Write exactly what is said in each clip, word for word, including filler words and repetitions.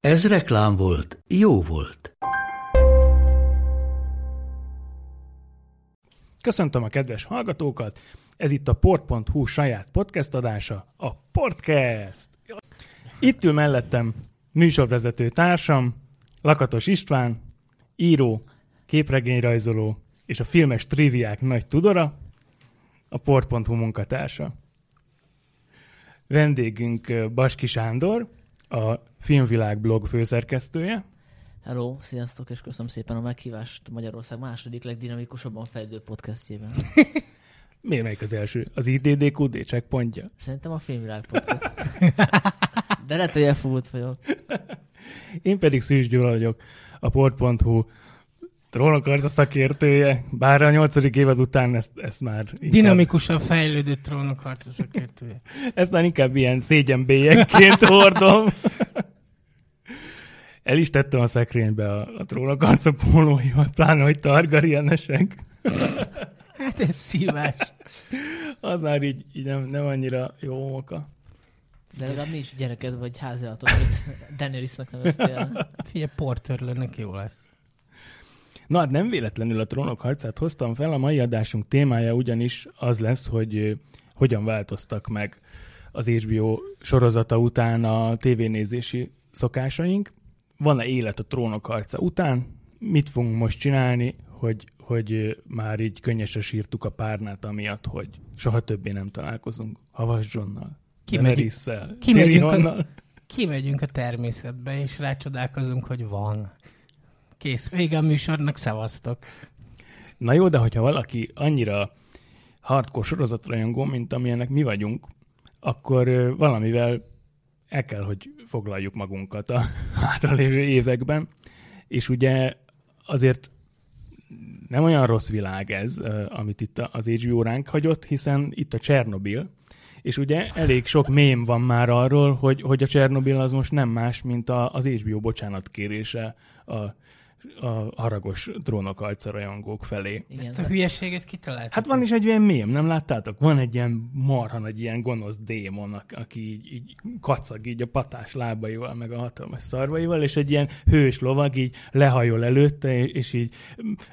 Ez reklám volt, jó volt. Köszöntöm a kedves hallgatókat! Ez itt a port pont hu saját podcast adása, a PortCast. Itt ül mellettem műsorvezető társam, Lakatos István, író, képregényrajzoló és a filmes triviák nagy tudora, a port pont hu munkatársa. Vendégünk Baski Sándor, a Filmvilág blog főszerkesztője. Hello, sziasztok, és köszönöm szépen a meghívást Magyarország második legdinamikusabban fejlődő podcastjében. Miért, melyik az első? Az I D D Q D checkpontja? Szerintem a Filmvilág podcast. De lehet, hogy elfogult vagyok. Én pedig Szűcs Gyula vagyok, a port pont hu Trónok harca szakértője, bár a nyolcadik évad után ezt, ezt már... Inkább... Dinamikusan fejlődő Trónok harca szakértője. Ezt már inkább ilyen szégyenbélyekként hordom. El is tettem a szekrénybe a, a Trónok harca pólóimat, pláne, hogy Targaryenesek. Hát ez szívás. Az már így, így nem, nem annyira jó oka. De legalább mi is gyereked vagy háziállatod, amit Daenerysnek neveztél. Figyelj, Portörlőnek jó lesz. Na hát nem véletlenül a Trónok harcát hoztam fel, a mai adásunk témája ugyanis az lesz, hogy hogyan változtak meg az H B O sorozata után a tévénézési szokásaink. Van-e élet a Trónok harca után? Mit fogunk most csinálni, hogy, hogy már így könnyesre sírtuk a párnát amiatt, hogy soha többé nem találkozunk Havas Jonnal, Daenerys-szel, Tyrionnal. Kimegyünk a természetbe, és rácsodálkozunk, hogy van. Kész, vége a műsornak, szevasztok. Na jó, de hogyha valaki annyira hardcore sorozatrajongó, mint amilyenek mi vagyunk, akkor valamivel el kell, hogy foglaljuk magunkat a hátralévő években. És ugye azért nem olyan rossz világ ez, amit itt az H B O ránk hagyott, hiszen itt a Csernobil, és ugye elég sok mém van már arról, hogy, hogy a Csernobil az most nem más, mint a, az H B O bocsánatkérése a a haragos Trónok harca rajongók felé. Igen, ezt a hülyeséget kitalálták. Hát van is egy ilyen mém, nem láttátok? Van egy ilyen marha nagy ilyen gonosz démon, aki így, így kacag így a patás lábaival, meg a hatalmas szarvaival, és egy ilyen hős lovag így lehajol előtte, és így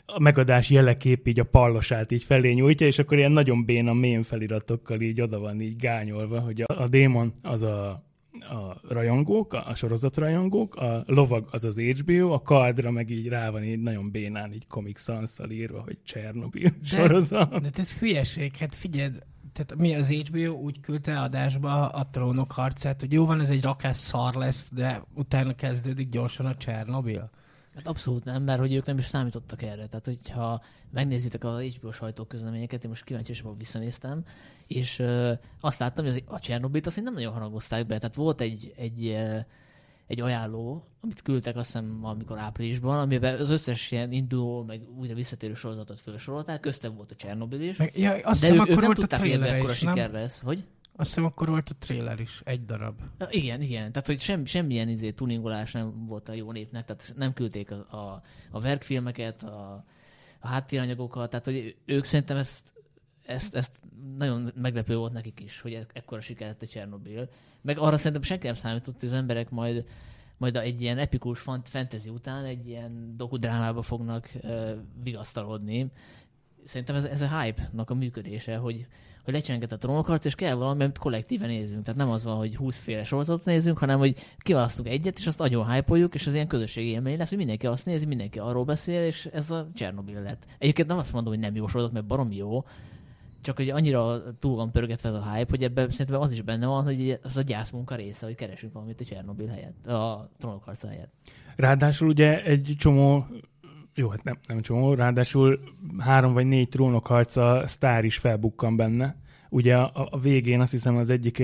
a megadás jelekép így a pallosát így felé nyújtja, és akkor ilyen nagyon béna mém feliratokkal így oda van így gányolva, hogy a, a démon az a a rajongók, a sorozatrajongók, a lovag az az H B O, a kardra meg így rá van így nagyon bénán így Comic Sans-szal írva, hogy Csernobil sorozat. De, de ez hülyeség, hát figyeld, tehát mi az H B O úgy küldte adásba a Trónok harcát, hogy jó van, ez egy rakás szar lesz, de utána kezdődik gyorsan a Csernobil. Hát abszolút nem, mert hogy ők nem is számítottak erre. Tehát, hogyha megnézitek a H B O sajtóközleményeket, én most kíváncsiabban visszanéztem, és ö, azt láttam, hogy az, a Csernobilt azt nem nagyon harangozták be. Tehát volt egy, egy, egy ajánló, amit küldtek azt hiszem valamikor áprilisban, amiben az összes ilyen induló, meg újra visszatérő sorozatot felsorolták, köztem volt a Csernobil is. Meg, ja, azt de hiszem, ő, akkor ők nem tudták, hogy ebben ekkora siker lesz, hogy... Azt hiszem, akkor volt a trailer is, egy darab. Na, igen, igen. Tehát, hogy sem, semmilyen izé, tuningolás nem volt a jó népnek, tehát nem küldték a, a, a verkfilmeket, a, a háttéranyagokat, tehát, hogy ők szerintem ezt, ezt, ezt nagyon meglepő volt nekik is, hogy ekkora siker lett a Csernobil. Meg arra szerintem senki nem számított, hogy az emberek majd, majd egy ilyen epikus fantasy után egy ilyen dokudrámába fognak uh, vigasztalodni. Szerintem ez, ez a hype-nak a működése, hogy hogy lecsenget a trónokharc, és kell valami, amit kollektíven nézünk. Tehát nem az van, hogy húszféle sorozatot nézünk, hanem hogy kiválasztunk egyet, és azt nagyon hype-oljuk, és az ilyen közösségi élmény lesz, hogy mindenki azt nézi, mindenki arról beszél, és ez a Csernobil lett. Egyébként nem azt mondom, hogy nem jó sorozat, mert baromi jó, csak hogy annyira túl van pörgetve ez a hype, hogy ebben szerintem az is benne van, hogy az a gyászmunka része, hogy keresünk valamit a Csernobil helyett, a trónokharc helyett. Ráadásul ugye egy csomó Jó, hát nem, nem csomó. Ráadásul három vagy négy trónokharca sztár is felbukkan benne. ugye a, a végén azt hiszem az egyik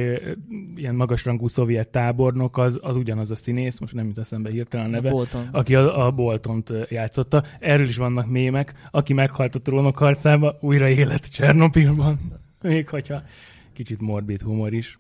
ilyen magasrangú szovjet tábornok az, az ugyanaz a színész, most nem jut eszembe hirtelen a neve, a Bolton. aki a, a Boltont játszotta. Erről is vannak mémek, aki meghalt a Trónok harcában, újra élet Csernobilban, még hogyha kicsit morbid humor is.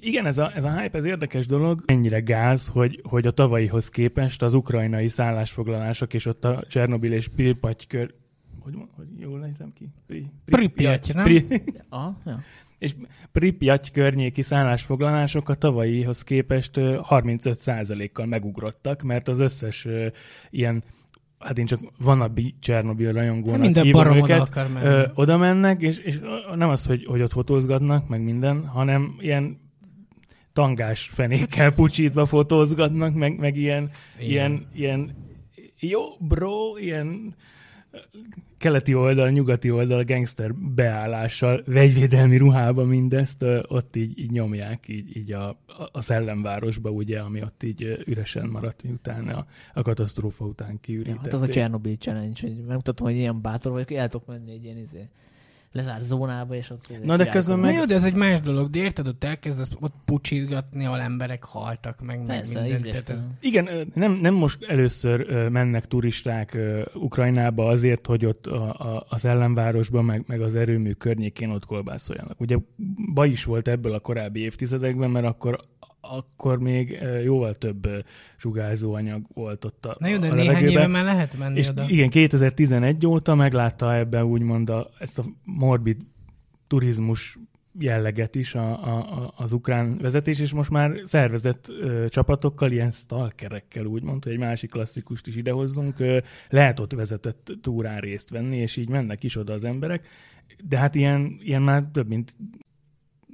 Igen, ez a, ez a hype, ez érdekes dolog. Ennyire gáz, hogy, hogy a tavalyihoz képest az ukrajnai szállásfoglalások és ott a Csernobil és Pripyaty kör... Hogy mondom, hogy jól lejtem ki? Pri, Pripyaty, nem? Pri... Ja, ja. És Pripyaty környéki szállásfoglalások a tavalyihoz képest harmincöt százalékkal megugrottak, mert az összes ilyen, hát én csak vanabbi Csernobil rajongónak hívom őket, ö, oda mennek, és, és nem az, hogy, hogy ott fotózgatnak, meg minden, hanem ilyen tangás fenékkel pucsítva fotózgatnak, meg, meg ilyen, ilyen, ilyen, jó bro, ilyen keleti oldal, nyugati oldal, gangster beállással, vegyvédelmi ruhába mindezt, ö, ott így, így nyomják, így, így a, a szellemvárosba, ugye, ami ott így üresen maradt, miután a, a katasztrófa után kiürítették. Ja, hát az a Csernobil challenge, hogy megmutatom, hogy ilyen bátor vagyok, el tudok menni egy ilyen izé. lezárt zónába, és ott... Na de közben meg... Jó, de ez egy más dolog, de érted, ott elkezdesz ott pucsítgatni, ahol emberek haltak, meg, Persze, meg mindent. Ez... Igen, nem, nem most először mennek turisták Ukrajnába azért, hogy ott a, a, az ellenvárosban, meg, meg az erőmű környékén ott kolbászoljanak. Ugye baj is volt ebből a korábbi évtizedekben, mert akkor akkor még jóval több sugárzóanyag volt ott a, Na jó, de a néhány éve már lehet menni és oda. Igen, kétezer-tizenegy óta meglátta ebben úgymond a, ezt a morbid turizmus jelleget is a, a, a, az ukrán vezetés, és most már szervezett ö, csapatokkal, ilyen stalkerekkel úgymond, hogy egy másik klasszikust is idehozzunk, ö, lehet ott vezetett túrán részt venni, és így mennek is oda az emberek, de hát ilyen, ilyen már több mint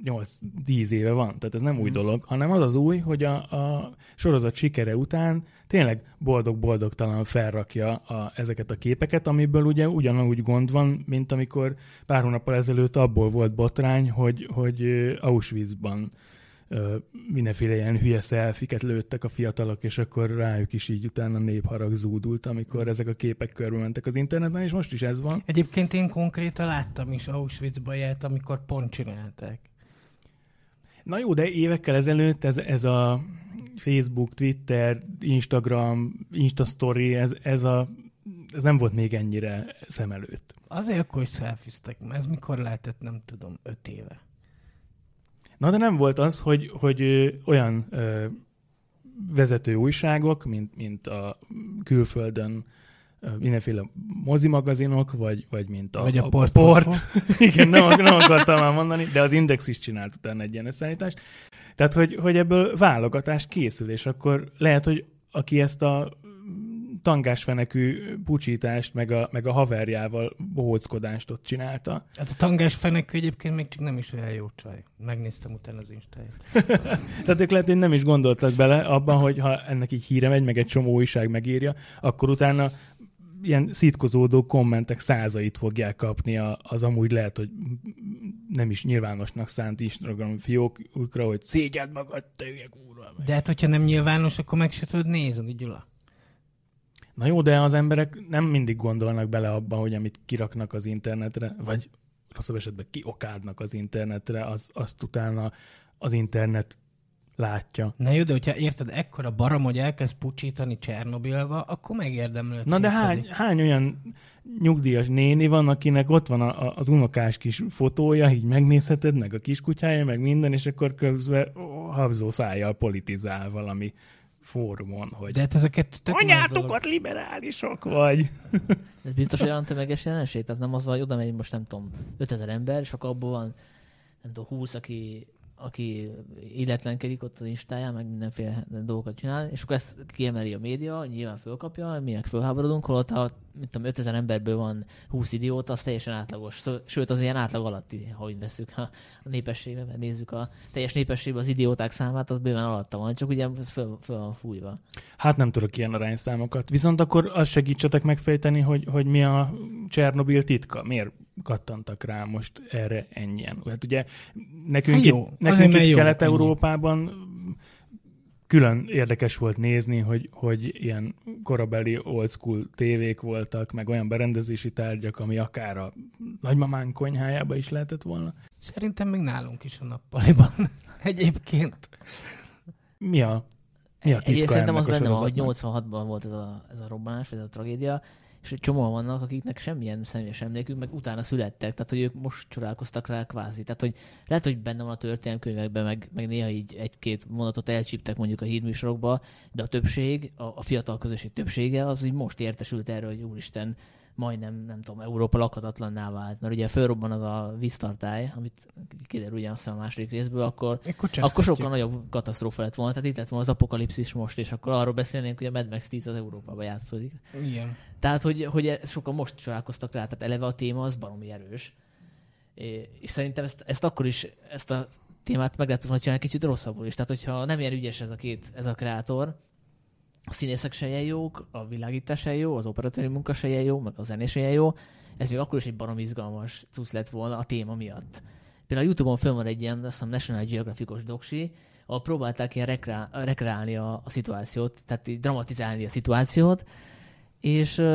nyolc-tíz éve van, tehát ez nem új dolog, hanem az az új, hogy a, a sorozat sikere után tényleg boldog-boldogtalan felrakja a, ezeket a képeket, amiből ugye ugyanúgy gond van, mint amikor pár hónappal ezelőtt abból volt botrány, hogy, hogy Auschwitzban ö, mindenféle ilyen hülye szelfiket lőttek a fiatalok, és akkor rájuk is így utána népharag zúdult, amikor ezek a képek körbe mentek az internetben, és most is ez van. Egyébként én konkrétan láttam is Auschwitzba ját, amikor pont csinálták. Na jó, de évekkel ezelőtt ez, ez a Facebook, Twitter, Instagram, Instastory, ez, ez, a, ez nem volt még ennyire szem előtt. Azért akkor is szelfiztek, mert ez mikor lehetett, nem tudom, öt éve. Na de nem volt az, hogy, hogy olyan ö, vezető újságok, mint, mint a külföldön, mindenféle mozimagazinok, vagy, vagy mint a, vagy a, a Port. port. Igen, nem, nem akartam már mondani, de az Index is csinált utána egy ilyen összeállítást. Tehát, hogy, hogy ebből válogatás készül, és akkor lehet, hogy aki ezt a tangásfenekű pucsítást, meg a, meg a haverjával bohóckodást ott csinálta. Hát a tangásfenekű egyébként még csak nem is olyan jó csaj. Megnéztem utána az Instáját. Tehát ők lehet, hogy nem is gondoltak bele abban, hogy ha ennek így híre megy, meg egy csomó újság megírja, akkor utána ilyen szitkozódó kommentek százait fogják kapni az amúgy lehet, hogy nem is nyilvánosnak szánt Instagram fiókra, hogy szégyeld magad, te ügyek úrral. De hát, hogyha nem nyilvános, akkor meg se tudod nézni, Gyula. Na jó, de az emberek nem mindig gondolnak bele abban, hogy amit kiraknak az internetre, vagy rosszabb esetben kiokádnak az internetre, az, azt utána az internet látja. Na jó, de hogyha érted, ekkora barom, hogy elkezd pucsítani Csernobilba, akkor megérdemlőd. Na de hány, hány olyan nyugdíjas néni van, akinek ott van a, a, az unokás kis fotója, így megnézheted, meg a kiskutyája, meg minden, és akkor közben habzó szájjal politizál valami fórumon, hogy... De hát ezeket tök anyátokat liberálisok vagy! Ez biztos, hogy olyan tömeges jelenség, tehát nem az van, hogy oda megy most nem tudom, ötezer ember, és akkor abból van nem tudom, húsz, aki aki illetlenkedik ott az Instáján, meg mindenféle dolgokat csinál, és akkor ezt kiemeli a média, nyilván fölkapja, minek fölháborodunk, holott a, mint tudom, ötezer emberből van húsz idióta, az teljesen átlagos, sőt az ilyen átlag alatti, ha úgy veszük a népességbe, mert nézzük a teljes népességbe az idióták számát, az bőven alatta van, csak ugye ez föl, föl van fújva. Hát nem tudok ilyen arányszámokat, viszont akkor azt segítsetek megfejteni, hogy, hogy mi a Csernobil titka, miért kattantak rá most erre ennyien. Hát ugye nekünk, hát jó, itt, nekünk itt Kelet-Európában külön érdekes volt nézni, hogy, hogy ilyen korabeli old school tévék voltak, meg olyan berendezési tárgyak, ami akár a nagymamánk konyhájába is lehetett volna. Szerintem még nálunk is a nappaliban egyébként. Mi a, mi a titka ennek? Szerintem az benne van, hogy nyolcvanhatban volt ez a, ez a robbanás, ez a tragédia, és csomóan vannak, akiknek semmilyen személyes emlékük, meg utána születtek, tehát hogy ők most csodálkoztak rá kvázi. Tehát hogy lehet, hogy benne van a történelmkönyvekben, meg, meg néha így egy-két mondatot elcsíptek mondjuk a hírműsorokba, de a többség, a, a fiatal közösség többsége az így most értesült erről, hogy úristen, majdnem, nem tudom, Európa lakhatatlanná vált. Mert ugye fölrobban az a víztartály, amit kiderül ugyanazt a második részből, akkor, akkor sokkal nagyobb katasztrófa lett volna. Tehát itt lett volna az apokalipszis most, és akkor arról beszélnénk, hogy a Mad Max tíz az Európában játszódik. Igen. Tehát, hogy, hogy sokan most csodálkoztak rá. Tehát eleve a téma az baromi erős. És szerintem ezt, ezt akkor is, ezt a témát meg lehet volna csinálni kicsit rosszabbul is. Tehát, hogyha nem ilyen ügyes ez a két, ez a kreátor, a színészek se ilyen jók, a világítás se jó, az operatőri munka se ilyen jó, meg a zenés se ilyen jó. Ez még akkor is egy barom izgalmas cucc lett volna a téma miatt. Például a YouTube-on fönn van egy ilyen, azt hiszem, National Geographic-os doksi, ahol próbálták ilyen rekrá- rekreálni a, a szituációt, tehát így dramatizálni a szituációt, és,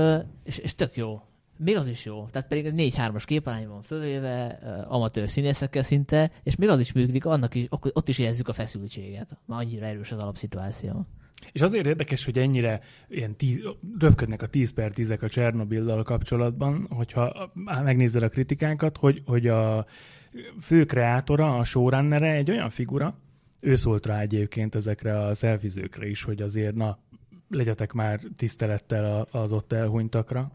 és, és tök jó. Még az is jó. Tehát pedig négy-hármas képarány van fölvéve, amatőr színészekkel szinte, és még az is működik, annak is, ott is érezzük a feszültséget. Már annyira erős az alapszituáció. És azért érdekes, hogy ennyire ilyen tíz, röpködnek a tíz per tízek a Csernobillal kapcsolatban, hogyha megnézed a kritikánkat, hogy, hogy a fő kreátora, a showrunnere egy olyan figura, ő szólt rá egyébként ezekre a szelfizőkre is, hogy azért na, legyetek már tisztelettel az ott elhunytakra.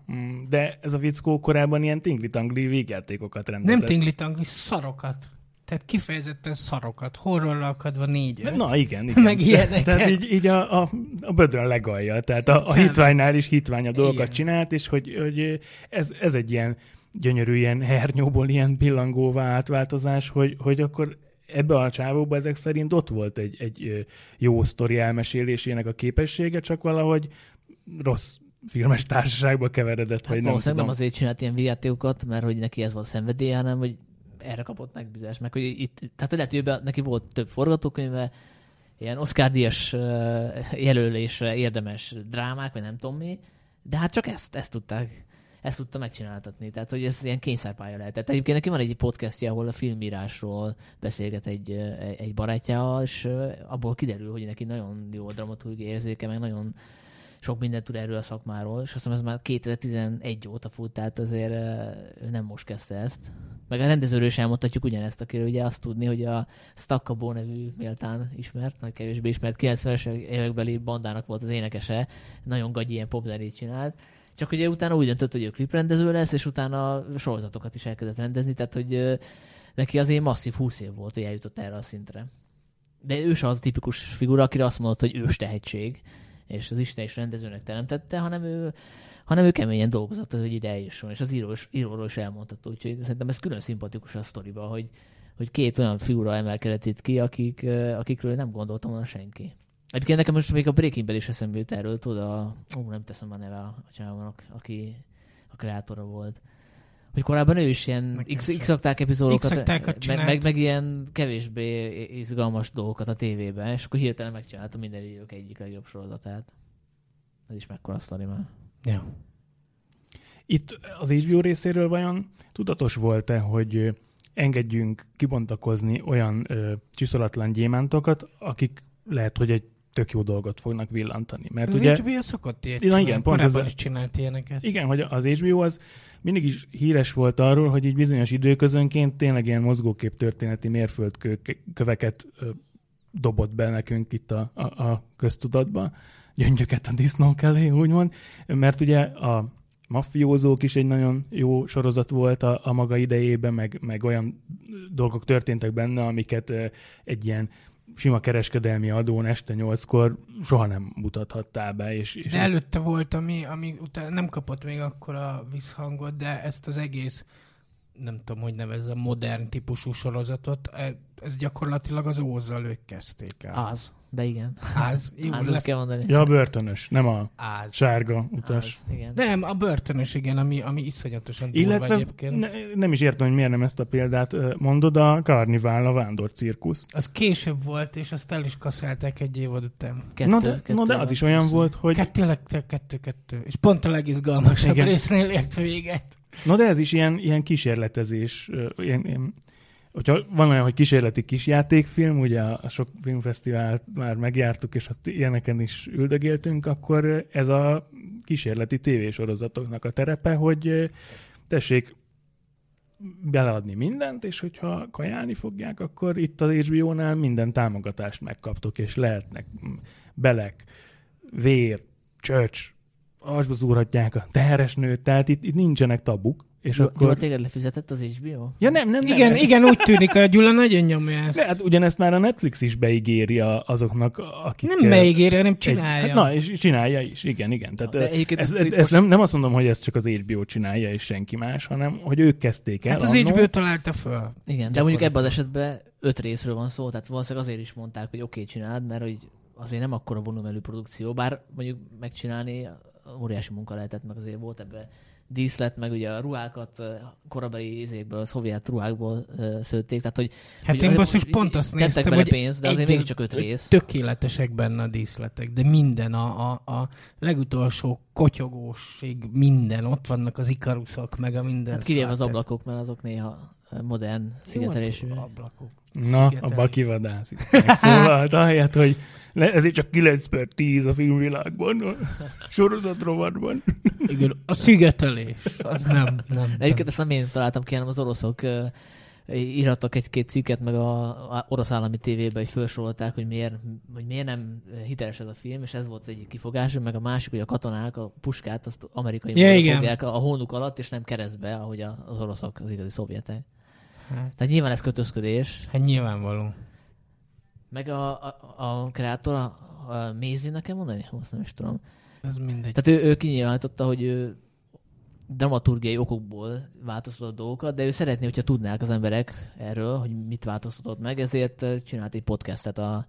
De ez a vickó korábban ilyen tingli-tangli végjátékokat rendezett. Nem tingli-tangli, szarokat. Tehát kifejezetten szarokat, horrorra akadva négy-öt. Na igen, igen. Meg ilyeneket. Tehát így, így a, a, a bödrön legalja. Tehát a, a hitványnál is hitványabb dolgokat igen. Csinált, és hogy, hogy ez, ez egy ilyen gyönyörű, ilyen hernyóból ilyen pillangóvá átváltozás, hogy, hogy akkor ebbe a csávóba ezek szerint ott volt egy, egy jó sztori elmesélésének a képessége, csak valahogy rossz filmes társaságba keveredett, hát vagy nem tudom. Nem azért csinált ilyen videókat, mert hogy neki ez volt szenvedélye, hanem hogy erre kapott megbízást, meg hogy itt, tehát lehet, hogy neki volt több forgatókönyve, ilyen Oscar-díjas jelölésre érdemes drámák, vagy nem tudom mi, de hát csak ezt, ezt tudták, ezt tudta megcsináltatni, tehát hogy ez ilyen kényszerpálya lehetett. Egyébként neki van egy podcastja, ahol a filmírásról beszélget egy, egy barátjával, és abból kiderül, hogy neki nagyon jó dramaturgia érzéke, meg nagyon sok mindent tud erről a szakmáról, és azt hiszem ez már kétezer-tizenegy óta fut, tehát azért nem most kezdte ezt. Meg a rendezőről is elmondhatjuk ugyanezt, akiről ugye azt tudni, hogy a Staccabó nevű méltán ismert, nagy kevésbé ismert kilencvenes évekbeli bandának volt az énekese, nagyon gagyi ilyen popzenét csinált, csak ugye utána úgy döntött, hogy ő kliprendező lesz, és utána sorozatokat is elkezdett rendezni, tehát hogy neki azért masszív húsz év volt, hogy eljutott erre a szintre. De ő sem az a tipikus figura, akire azt mondott, hogy ős tehetség, és az Isten is rendezőnek teremtette, hanem ő, hanem ő keményen dolgozott, hogy ide eljusson, és az író is, íróról is elmondható, úgyhogy szerintem ez külön szimpatikus a sztoriban, hogy, hogy két olyan figura emelkedett itt ki, akik, akikről nem gondoltam volna senki. Egyébként nekem most még a Breaking Bad is eszembe jut erről, tudod, a, ó, nem teszem a neve a csávának, aki a kreátora volt. Hogy korábban ő is ilyen X-akták epizódokat, meg, meg, meg ilyen kevésbé izgalmas dolgokat a tévében, és akkor hirtelen megcsinálta minden idők egyik legjobb sorozatát. Ez is mekkora sztori már. Ja. Itt az há bé o részéről vajon tudatos volt-e, hogy engedjünk kibontakozni olyan ö, csiszolatlan gyémántokat, akik lehet, hogy egy tök jó dolgot fognak villantani. Mert az ugye, há bé o szokott ilyet csinálni, igen, pont korábban is csinált ilyeneket. Igen, hogy az há bé o az mindig is híres volt arról, hogy így bizonyos időközönként tényleg ilyen mozgókép történeti mérföldköveket dobott be nekünk itt a, a, a köztudatba, gyöngyöket a disznók elé, úgymond, mert ugye a Maffiózók is egy nagyon jó sorozat volt a, a maga idejében, meg, meg olyan dolgok történtek benne, amiket egy ilyen sima kereskedelmi adón este nyolckor soha nem mutathattál be. És, és de előtte volt, ami, ami utána nem kapott még akkor a visszhangot, de ezt az egész nem tudom, hogy nevez a modern típusú sorozatot, ez gyakorlatilag az Ózzal ők kezdték el. Az, de igen. Az, jó, az lef... kell mondani. Ja, a börtönös, nem a az. Sárga utas. Az, igen. Nem, a börtönös, igen, ami, ami iszonyatosan durva egyébként. Ne, nem is értem, hogy miért nem ezt a példát mondod, a Karnivál, a vándorcirkusz. Az később volt, és azt el is kaszálták egy évad után. Kettő, na de, kettő, na de az is olyan kettő. Volt, hogy... kettő kettő kettő. És pont a legizgalmasabb igen. résznél ért véget. Na de ez is ilyen, ilyen kísérletezés, ilyen, ilyen, hogyha van olyan, hogy kísérleti kisjátékfilm, ugye a sok filmfesztivált már megjártuk, és ilyeneken is üldögéltünk, akkor ez a kísérleti tévésorozatoknak a terepe, hogy tessék beleadni mindent, és hogyha kajálni fogják, akkor itt az há bé ó-nál minden támogatást megkaptok, és lehetnek belek, vér, csöcs, asba zúrhatják a teheres nőt, tehát itt, itt nincsenek tabuk. És J- akkor... Jól téged lefizetett az há bé ó? Ja nem, nem, nem. Igen, nem. igen úgy tűnik, a Gyula nagyon nyomja ezt. De, hát ugyanezt már a Netflix is beígéri azoknak, akik... Nem beígéri, hanem csinálja. Egy, hát, na, és csinálja is, igen, igen. Tehát, na, ez, ez, ez most... nem, nem azt mondom, hogy ezt csak az há bé ó csinálja, és senki más, hanem hogy ők kezdték el. Hát az annól... há bé ó találta föl. Igen, de mondjuk ebben az esetben öt részről van szó, tehát valószínűleg azért is mondták, hogy oké, okay, csináld, mert hogy azért nem akkora volumelű produkció, bár mondjuk megcsinálni óriási munka lehetett, meg azért volt ebben díszlet, meg ugye a ruhákat korabeli izékből, a szovjet ruhákból szőtték, tehát hogy... Hát hogy én basszus pont azt néztem, hogy pénzt, de azért még csak öt rész. Tökéletesek benne a díszletek, de minden a, a, a legutolsó kotyogósig minden, ott vannak az ikaruszok, meg a minden. Hát kivéve az ablakok, mert azok néha modern szigetelésű. Ablakok. Na, szigetelés. A bakivadász itt megszólalt, ahelyett, hogy le, ezért csak kilenc per tíz a filmvilágban, sorozatrovatban. Igen, a szigetelés, az nem. nem Egyébként ezt nem én találtam ki, hanem az oroszok írhattak egy-két cikket, meg az orosz állami tévében, hogy felsorolták, hogy miért, hogy miért nem hiteles ez a film, és ez volt egyik kifogás, meg a másik, hogy a katonák a puskát azt amerikai ja, fogják a hónuk alatt, és nem keresztbe, ahogy az oroszok, az igazi szovjetek. Hát. Tehát nyilván ez kötözködés. Hát nyilvánvaló. Meg a, a, a kreátor, a, a Mézi, nekem mondani? Most nem is tudom. Ez mindegy. Tehát ő, ő kinyilvánította, hogy ő dramaturgiai okokból változtatott dolgokat, de ő szeretné, hogyha tudnák az emberek erről, hogy mit változtatott meg, ezért csinált egy podcastet a,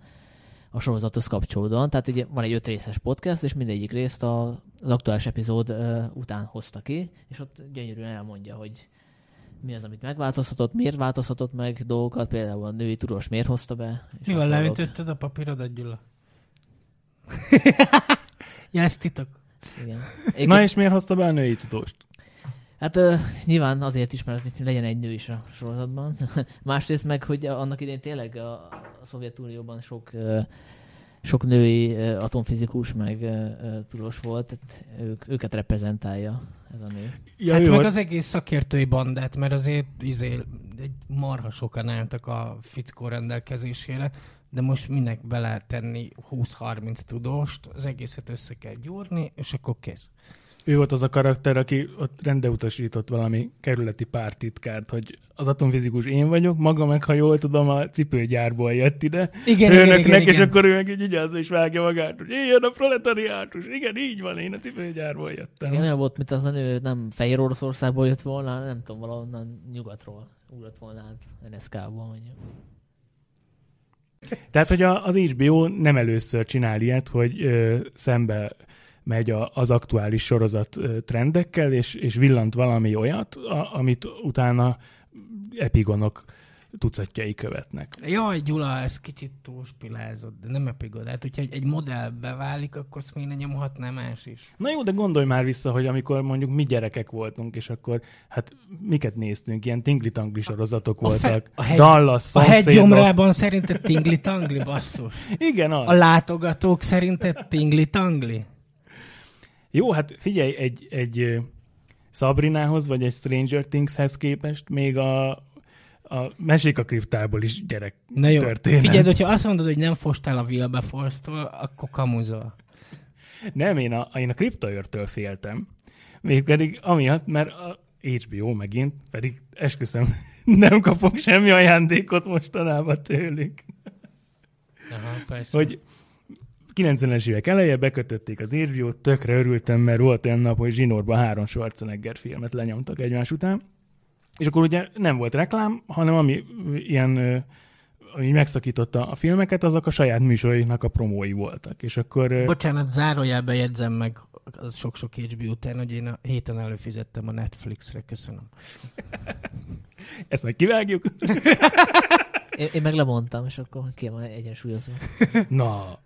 a sorozathoz kapcsolódóan. Tehát így van egy öt részes podcast, és mindegyik részt a, az aktuális epizód után hozta ki, és ott gyönyörűen elmondja, hogy mi az, amit megváltoztatott, miért változtatott meg dolgokat, például a női tudós miért hozta be. Mivel leütötted a papírodat, Gyula? Ja, ez titok. Igen. Ék Na és miért hozta be a női tudóst? Hát uh, nyilván azért is, mert legyen egy nő is a sorozatban. Másrészt meg, hogy annak idén tényleg a, a Szovjetunióban sok, uh, sok női uh, atomfizikus meg uh, tudós volt, tehát ők, őket reprezentálja. Ez a nő. Ja, hát meg volt. Az egész szakértői bandát, mert azért izé, egy marha sokan álltak a fickó rendelkezésére, de most minek be lehet tenni húsz-harminc tudóst, az egészet össze kell gyúrni, és akkor kész. Ő volt az a karakter, aki ott rendeutasított valami kerületi párttitkárt, hogy az atomfizikus én vagyok, maga meg, ha jól tudom, a cipőgyárból jött ide. Igen, igen, igen, és igen. Akkor ő meg így ugyanazon is vágja magát, hogy ilyen a proletariátus, igen, így van, én a cipőgyárból jöttem. Olyan volt, mint az a nő, nem Fehér Oroszországból jött volna, nem tudom, valahonnan nyugatról ugrott volna át, en es ká-ból mondjuk. Tehát, hogy az há bé ó nem először csinál ilyet, hogy ö, szembe megy a, az aktuális sorozat trendekkel, és, és villant valami olyat, a, amit utána epigonok tucatjai követnek. Jaj, Gyula, ez kicsit túlspilázott, de nem epigod. Hát, hogyha egy, egy modell beválik, akkor azt még ne nyomhatná más is. Na jó, de gondolj már vissza, hogy amikor mondjuk mi gyerekek voltunk, és akkor hát miket néztünk? Ilyen tingli-tangli sorozatok a voltak. Fe, a hegy, Dallas, szomszédok. A hegygyomrában szerinted tingli-tangli, basszus? Igen, az. A látogatók szerinted tingli-tangli? Jó, hát figyelj, egy, egy Sabrinához, vagy egy Stranger Thingshez képest még a, a Mesék a kriptából is gyerek Na jó, történet. Figyelj, hogyha azt mondod, hogy nem fostál a Wilberforce-tól, akkor kamuzol. Nem, én a, én a kriptaőrtől féltem. Még pedig amiatt, mert a há bé ó megint, pedig esküszöm, nem kapok semmi ajándékot mostanában tőlük. Aha, persze. Hogy... kilencvenes évek eleje bekötötték az há bé ó-t, tökre örültem, mert volt olyan nap, hogy zsinórban három Schwarzenegger filmet lenyomtak egymás után, És akkor ugye nem volt reklám, hanem ami ilyen, ami megszakította a filmeket, azok a saját műsorainak a promói voltak. És akkor... Bocsánat, zárójelben jegyzem meg az sok-sok há bé o után, hogy én a héten előfizettem a Netflixre. Köszönöm. Ezt meg kivágjuk. Én, én meg lemondtam, és akkor kérem egyensúlyozom. Na...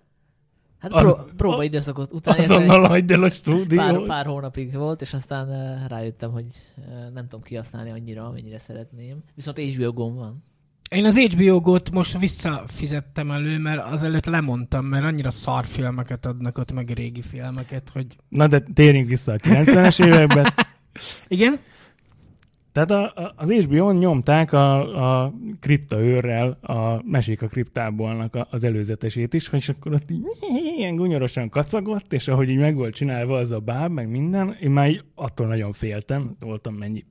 Hát az, pró- próba időszakot után... Azonnal hagyd el a stúdiót. Pár, pár hónapig volt, és aztán uh, rájöttem, hogy uh, nem tudom kihasználni annyira, amennyire szeretném. Viszont há bé o gón van. Én az há bé o gót most visszafizettem elő, mert azelőtt lemondtam, mert annyira szar filmeket adnak ott, meg régi filmeket, hogy... Na de térjünk vissza a kilencvenes években. Igen? Tehát a, a, az há bé o-n nyomták a, a kriptaőrrel, a Mesék a kriptából az előzetesét is, és akkor ott így ilyen gunyorosan kacagott, és ahogy így meg volt csinálva az a báb, meg minden, én már attól nagyon féltem, voltam mennyi,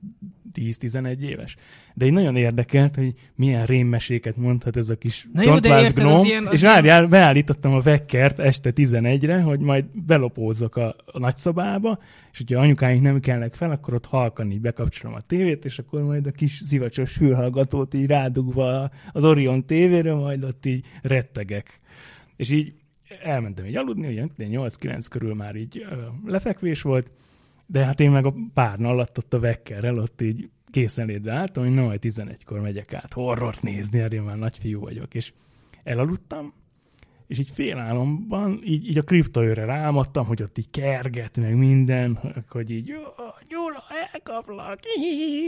tíz-tizenegy éves. De így nagyon érdekelt, hogy milyen rémmeséket mondhat ez a kis csontvászgnóm, ilyen... és várjál, beállítottam a vekkert este tizenegyre, hogy majd belopózzok a, a nagyszobába, és hogyha anyukáink nem kelnek fel, akkor ott halkan így bekapcsolom a tévét, és akkor majd a kis zivacsos fülhallgatót így rádugva az Orion tévére, majd ott így rettegek. És így elmentem így aludni, ugye nyolc-kilenc körül már így ö, lefekvés volt, de hát én meg a párna alatt ott a vekkerrel ott így készenlétbe álltam, hogy na majd tizenegykor megyek át horrort nézni, erre én már nagyfiú vagyok. És elaludtam, és így félálomban, így, így a kriptaőre rámadtam, hogy ott így kerget, meg minden, hogy így Gyula, elkaplak,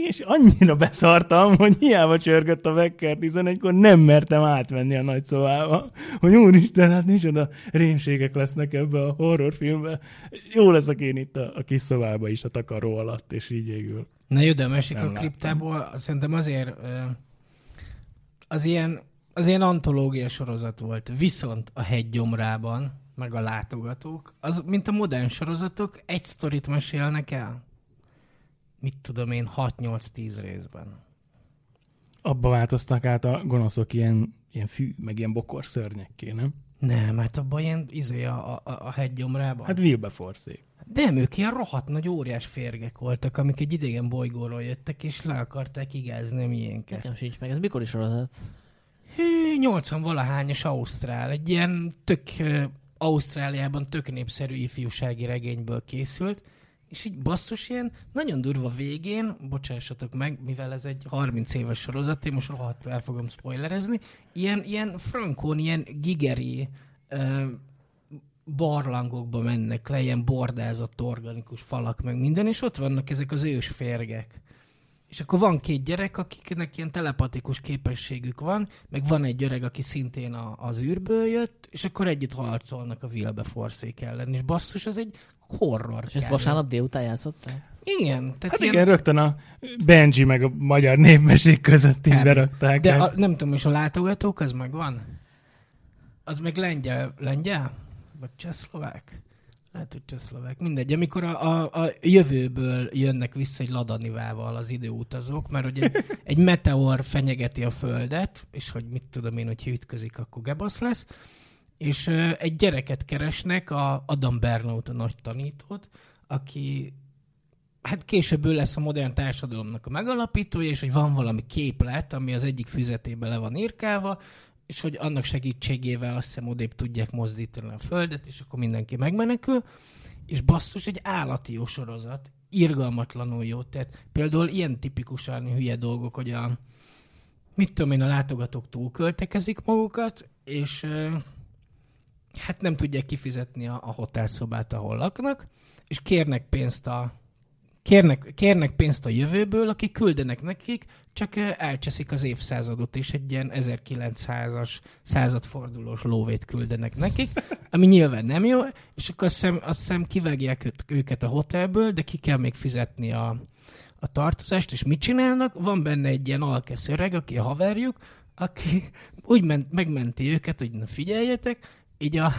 és annyira beszartam, hogy hiába csörgött a vekker tizenegykor, nem mertem átmenni a nagyszobába, hogy úristen, hát micsoda rémségek lesznek ebbe a horrorfilmbe. Jó leszek én itt a, a kis szobába is, a takaró alatt, és így égül. Na jó, de a Mesik a kriptából szerintem azért az ilyen az ilyen antológia sorozat volt. Viszont a Hegygyomrában, meg a Látogatók, az, mint a modern sorozatok, egy sztorit mesélnek el. Mit tudom én, hat-nyolc-tíz részben. Abba változtak át a gonoszok ilyen, ilyen fű, meg ilyen bokor szörnyekké, nem? Nem, hát abban ilyen izé a, a, a Hegygyomrában. Hát Wilberforce-ék. Nem, ők ilyen rohadt nagy óriás férgek voltak, amik egy idegen bolygóról jöttek, és le akarták igázni milyenket. Nekem sincs meg, ez mikor is sorozat? nyolcvan-valahányos ausztrál, egy ilyen tök Ausztráliában tök népszerű ifjúsági regényből készült, és így basszus ilyen, nagyon durva végén, bocsássatok meg, mivel ez egy harminc éves sorozat, én most rohadtul el fogom spoilerezni, ilyen, ilyen frankón, ilyen gigeri ö, barlangokba mennek le, ilyen bordázott organikus falak, meg minden, és ott vannak ezek az ős férgek. És akkor van két gyerek, akiknek ilyen telepatikus képességük van, meg van egy öreg, aki szintén a, az űrből jött, és akkor együtt harcolnak a Wilberforce-ék ellen. És basszus, ez egy horror. És ezt vasárnap délután játszottál? Igen. Tehát hát ilyen... igen, rögtön a Benji meg a magyar népmesék között így berakták. De a, nem tudom, és a Látogatók, az meg van? Az meg lengyel, lengyel? Vagy csehszlovák? Hát, hogy csehszlovák. Mindegy, amikor a, a, a jövőből jönnek vissza egy ladanivával az időutazók, mert ugye egy, egy meteor fenyegeti a Földet, és hogy mit tudom én, hogyha ütközik, akkor gebasz lesz, és uh, egy gyereket keresnek, a Adam Bernaut, a nagy tanítót, aki hát később ő lesz a modern társadalomnak a megalapítója, és hogy van valami képlet, ami az egyik füzetébe le van írkálva, és hogy annak segítségével azt hiszem odébb tudják mozdítani a Földet, és akkor mindenki megmenekül, és basszus, egy állati jó sorozat, irgalmatlanul jó, tehát például ilyen tipikusan hülye dolgok, hogy a, mit tudom én, a látogatók túlköltekezik magukat, és hát nem tudják kifizetni a, a hotelszobát, ahol laknak, és kérnek pénzt a Kérnek, kérnek pénzt a jövőből, akik küldenek nekik, csak elcseszik az évszázadot, és egy ilyen ezerkilencszázas századfordulós lóvét küldenek nekik, ami nyilván nem jó, és akkor azt hiszem, azt hiszem kivágják őket a hotelből, de ki kell még fizetni a, a tartozást, és mit csinálnak? Van benne egy ilyen alkesz öreg, aki a haverjuk, aki úgy ment, megmenti őket, hogy na figyeljetek, így a,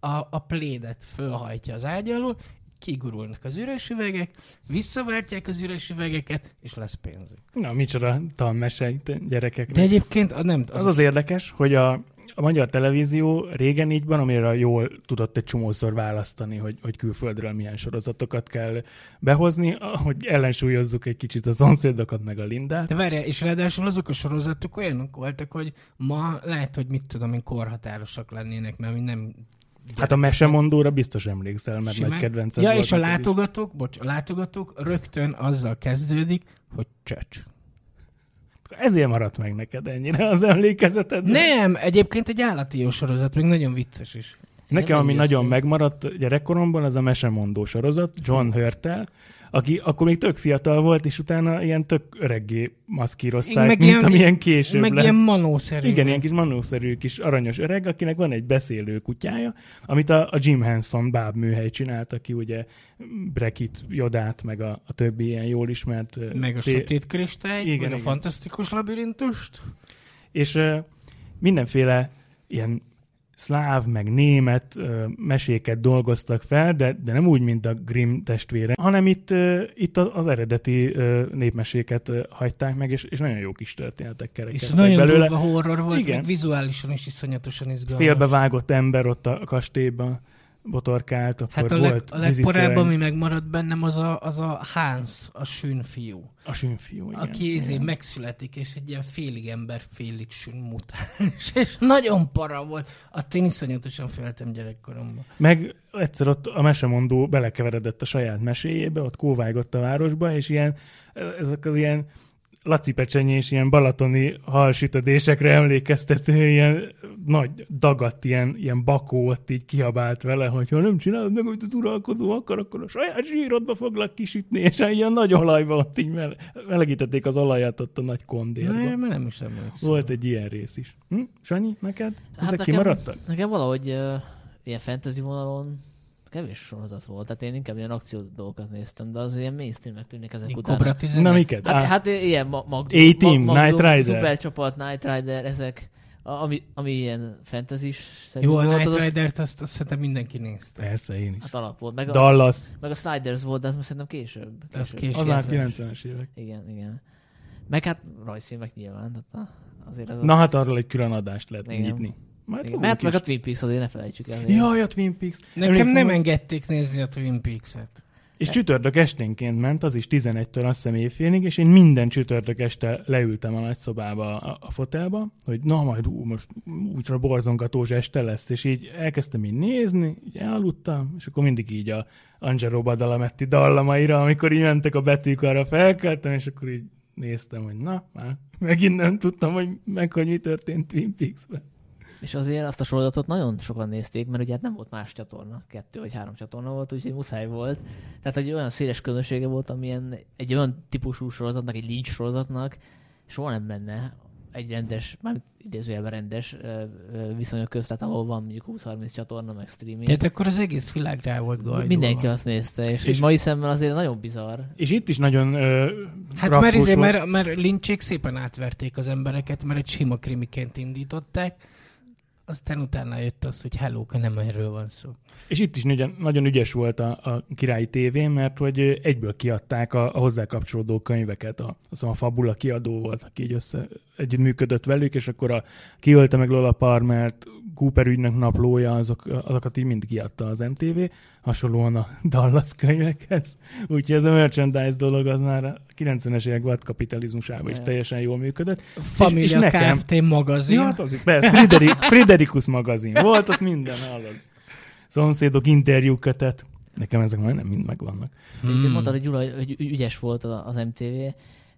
a, a plédet fölhajtja az ágy alól, kigurulnak az üres üvegek, visszaváltják az üres üvegeket, és lesz pénzük. Na, micsoda tanmesek gyerekeknek. De egyébként a, nem, az, az az érdekes, hogy a, a magyar televízió régen így van, amire jól tudott egy csomószor választani, hogy, hogy külföldről milyen sorozatokat kell behozni, hogy ellensúlyozzuk egy kicsit a szomszédokat meg a Lindát. De várjál, és ráadásul azok a sorozatok olyanok voltak, hogy ma lehet, hogy mit tudom én, korhatárosak lennének, mert mi nem... Hát a Mesemondóra biztos emlékszel, mert simán nagy kedvenced ja, volt. Ja, és a látogatók, bocs, a látogatók rögtön azzal kezdődik, hogy csöcs. Ezért maradt meg neked ennyire az emlékezeted? Nem, egyébként egy állati jó sorozat, még nagyon vicces is. Nekem, nem ami nagyon szó. megmaradt gyerekkoromban, az a Mesemondó sorozat, John Hurtel, aki akkor még tök fiatal volt, és utána ilyen tök öreggé maszkírozták, mint ilyen, amilyen később meg lett. Ilyen manószerű. Igen, ilyen kis manószerű kis aranyos öreg, akinek van egy beszélő kutyája, amit a, a Jim Henson bábműhely csinált, aki ugye Brekit, Jodát, meg a, a többi ilyen jól ismert... Meg a té... sötét kristályt, igen, meg igen. a fantasztikus labirintust. És uh, mindenféle ilyen szláv, meg német ö, meséket dolgoztak fel, de, de nem úgy, mint a Grimm testvére, hanem itt, ö, itt az eredeti ö, népmeséket ö, hagyták meg, és, és nagyon jó kis történetek kerekedtek belőle. És nagyon durva horror volt, igen. Meg vizuálisan is iszonyatosan izgalmas. Félbevágott ember ott a kastélyban botorkált, akkor hát a leg, volt a legporább, ami megmaradt bennem, az a, az a Hans, a sűn fiú. A sűn fiú, igen. Aki ezért megszületik, és egy ilyen félig ember, félig sűn mutáns. És nagyon para volt. Attól én iszonyatosan féltem gyerekkoromban. Meg egyszer ott a mesemondó belekeveredett a saját meséjébe, ott kóvágott a városba, és ilyen, ezek az ilyen lacipecsenyés, ilyen balatoni halsütödésekre emlékeztető, ilyen nagy dagat, ilyen, ilyen bakó ott így kiabált vele, hogy ha nem csinálod meg, hogy az uralkozó akar, akkor a saját zsírodba foglak kisütni, és ilyen nagy olajba ott így melegítették az olajat ott a nagy kondérba. Nem, nem is emlékszem. Volt egy ilyen rész is. Hm? Sanyi, neked? Hát ezek nekem, kimaradtak? Nekem valahogy uh, ilyen fantasy vonalon kevés sorozat volt, tehát én inkább ilyen akció dolgokat néztem, de az ilyen mainstreamnek tűnnek ezek után. Kobra tizenegy? Na miket? Hát, hát ilyen mag... A-Team, mag- Knight Rider. Szupercsapat, Knight Rider, ezek, ami, ami ilyen fantasy-szerű volt. Jó, a Knight Ridert azt, azt szerintem mindenki nézte. Persze, én is. Hát alap volt. Meg Dallas. Az, meg a Sliders volt, de az szerintem később. később. Az később. Az már kilencvenes évek. Igen, igen. Meg hát rajzfilmek nyilván. Tehát azért az na az hát arról egy külön adást lehet igen. nyitni. Mert meg a Twin Peaks, azért ne felejtsük el. Jaj, a Twin Peaks. Nekem Emlékszem, nem hogy... engedték nézni a Twin Peaks-et. És csütörtök esténként ment, az is tizenegytől azt hiszem évfélig, és én minden csütörtök este leültem a nagyszobába a, a fotelba, hogy na majd ú, most úgyra borzongatós este lesz, és így elkezdtem így nézni, így elaludtam, és akkor mindig így a Angelo Badalamenti dallamaira, amikor így mentek a betűk, arra felkeltem, és akkor így néztem, hogy na, már megint nem tudtam, hogy meg, hogy mi történt Twin Peaks-ben. És azért azt a sorozatot nagyon sokan nézték, mert ugye hát nem volt más csatorna, kettő vagy három csatorna volt, úgyhogy muszáj volt. Tehát egy olyan széles közönsége volt, amilyen egy olyan típusú sorozatnak, egy lincs sorozatnak soha nem menne egy rendes, már idézőjelben rendes viszonyok között, ahol van mondjuk húsz-harminc csatorna, meg streaming. Tehát akkor az egész világ rá volt gajdolva. Mindenki azt nézte, és, és mai szemmel azért nagyon bizarr. És itt is nagyon ö, hát mert, izé, mert, mert lincsék szépen átverték az embereket, mert egy sima krimiként indították. Aztán utána jött az, hogy hellóka, nem erről van szó. És itt is nagyon, nagyon ügyes volt a, a Királyi tévé, mert hogy egyből kiadták a, a hozzá kapcsolódó könyveket. A, a Fabula kiadó volt, aki így össze, együtt működött velük, és akkor a Kiölte meg Lola Palmert, Cooper ügynök naplója, azok, azokat így mind kiadta az em té vé, hasonlóan a Dallas könyvekhez. Úgyhogy ez a merchandise dolog az már a kilencvenes évek vadkapitalizmusában is teljesen jól működött. Família és, és nekem... Kft. Magazin. Ja, hát az, persze, Frideri, Friderikus magazin. Volt ott minden, hallod. Szomszédok, interjúkötet. Nekem ezek majdnem mind megvannak. Hmm. Mondtad, hogy Gyula, hogy ügyes volt az em té vé.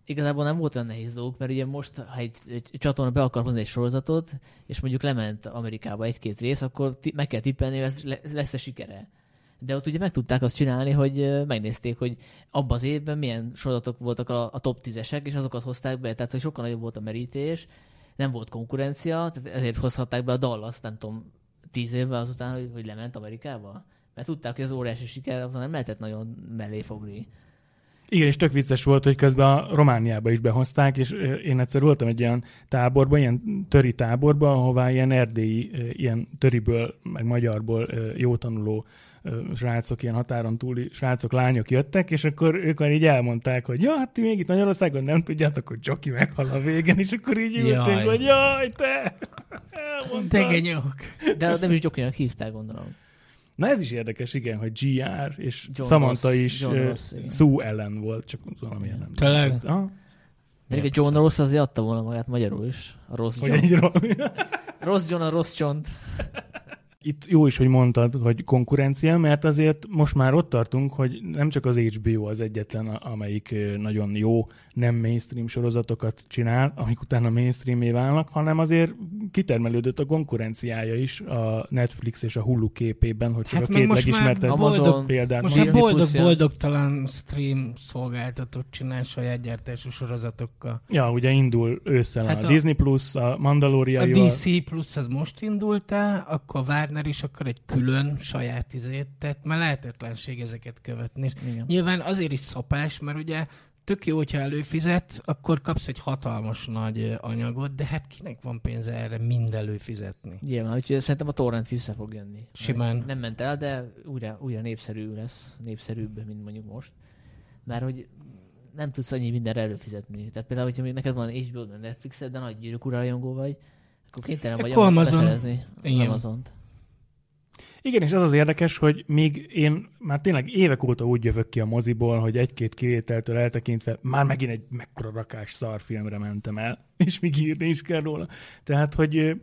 Igazából nem volt olyan nehéz dolgok, mert ugye most, ha egy, egy csatorna be akar hozni egy sorozatot, és mondjuk lement Amerikába egy-két rész, akkor t- meg kell tippelni, hogy ez le- lesz-e sikere. De ott ugye meg tudták azt csinálni, hogy megnézték, hogy abban az évben milyen sorozatok voltak a, a top tízesek, és azokat hozták be. Tehát, hogy sokkal nagyobb volt a merítés, nem volt konkurencia, tehát ezért hozhatták be a Dallas, nem tudom, tíz évvel azután, hogy, hogy lement Amerikába. Mert tudták, hogy az óriási siker, azon nem lehetett nagyon mellé fogni. Igen, és tök vicces volt, hogy közben a Romániába is behozták, és én egyszer voltam egy olyan táborban, ilyen töri táborban, ahová ilyen erdélyi, ilyen töriből, meg magyarból jó tanuló srácok, ilyen határon túli srácok, lányok jöttek, és akkor ők már így elmondták, hogy ja, hát ti még itt Magyarországon nem tudjátok, hogy Joki meghal a végén, és akkor így ültünk, hogy jaj, te! elmondtad. Tegenyok. De nem is Jokinak hívták, gondolom. Na ez is érdekes, igen, hogy gé er és John Samantha Ross, is Ross, szó ellen volt, csak valami igen. ellen. Tényleg? Ah. Még egy John Ross azért adta volna magát magyarul is. A rossz John. Rossz John a rossz csont. Itt jó is, hogy mondtad, hogy konkurencia, mert azért most már ott tartunk, hogy nem csak az há bé o az egyetlen, amelyik nagyon jó nem mainstream sorozatokat csinál, amik utána mainstreamé válnak, hanem azért kitermelődött a konkurenciája is a Netflix és a Hulu képében, hogy hát csak a két legismertebb boldog példát. Most már boldog-boldogtalan stream szolgáltatót csinál saját gyártású sorozatokkal. Ja, ugye indul ősszel hát a, a Disney Plus, a Mandalorian. A dé cé Plus az most indult el, akkor vár is akar egy külön saját izét, tehát már lehetetlenség ezeket követni. Igen. Nyilván azért is szopás, mert ugye tök jó, hogyha előfizetsz, akkor kapsz egy hatalmas nagy anyagot, de hát kinek van pénze erre mind előfizetni? Nyilván, úgyhogy szerintem a torrent vissza fog jönni. Simán. Nem ment el, de újra, újra népszerű lesz, népszerűbb, mint mondjuk most. Mert hogy nem tudsz annyi mindenre előfizetni. Tehát például, hogyha még neked van há bé o-d, Netflixed, de nagy Gyűrűk Ura rajongó vagy, akkor kénytelen vagy beszerezni Amazont. Igen, és az az érdekes, hogy még én már tényleg évek óta úgy jövök ki a moziból, hogy egy-két kivételtől eltekintve már megint egy mekkora rakás szarfilmre mentem el, és még írni is kell róla. Tehát, hogy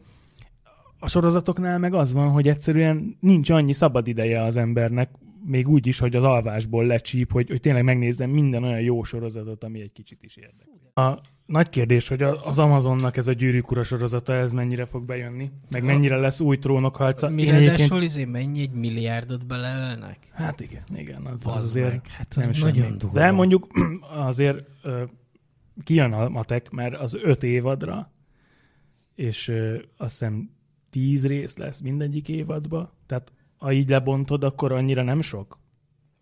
a sorozatoknál meg az van, hogy egyszerűen nincs annyi szabad ideje az embernek, még úgy is, hogy az alvásból lecsíp, hogy, hogy tényleg megnézzem minden olyan jó sorozatot, ami egy kicsit is érdekel. A nagy kérdés, hogy az Amazonnak ez a Gyűrűk Ura sorozata, ez mennyire fog bejönni? Meg mennyire lesz új Trónok harca? Mire egyébként... azért mennyi egy milliárdot beleölnek? Hát igen, igen. Az, az azért hát az nem az nagyon durva. De mondjuk azért uh, kijön a matek, mert az öt évadra, és uh, azt hiszem tíz rész lesz mindegyik évadba, tehát ha így lebontod, akkor annyira nem sok.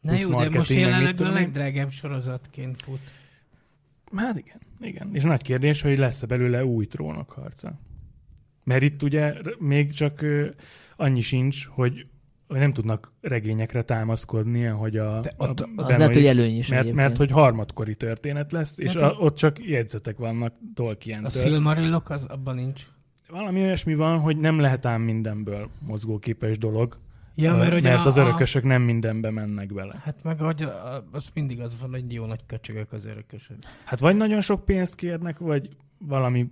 Na jó, de most jelenleg a legdrágább sorozatként fut. Hát igen, igen. És nagy kérdés, hogy lesz-e belőle új Trónok harca. Mert itt ugye még csak annyi sincs, hogy nem tudnak regényekre támaszkodni, hogy a... De ott, a az lehet, hogy előny is. Mert, mert hogy harmadkori történet lesz, és a, ott csak jegyzetek vannak Tolkientől. A Silmarillok, az abban nincs. Valami olyasmi van, hogy nem lehet ám mindenből mozgóképes dolog. Ja, mert, mert az örökösök a... nem mindenbe mennek bele. Hát meg hogy az mindig az van, hogy jó nagy köcsögök az örökösök. Hát vagy nagyon sok pénzt kérnek, vagy valami,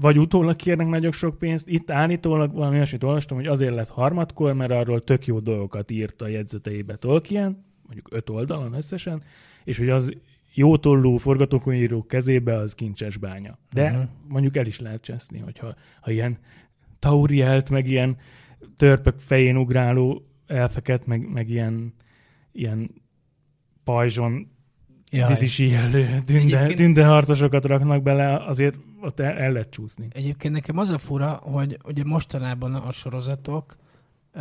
vagy utólag kérnek nagyon sok pénzt. Itt állítólag valami olyasmit olvastam, hogy azért lett harmadkor, mert arról tök jó dolgokat írt a jegyzeteibe Tolkien, mondjuk öt oldalon összesen, és hogy az jótollú forgatókönyvírók kezébe az kincses bánya. De uh-huh. mondjuk el is lehet cseszni, hogyha ha ilyen Taurielt, meg ilyen törpök fején ugráló elfeket, meg, meg ilyen, ilyen pajzson vízisíjelő dünde, dündeharcosokat raknak bele, azért ott el, el lehet csúszni. Egyébként nekem az a fura, hogy ugye mostanában a sorozatok ö,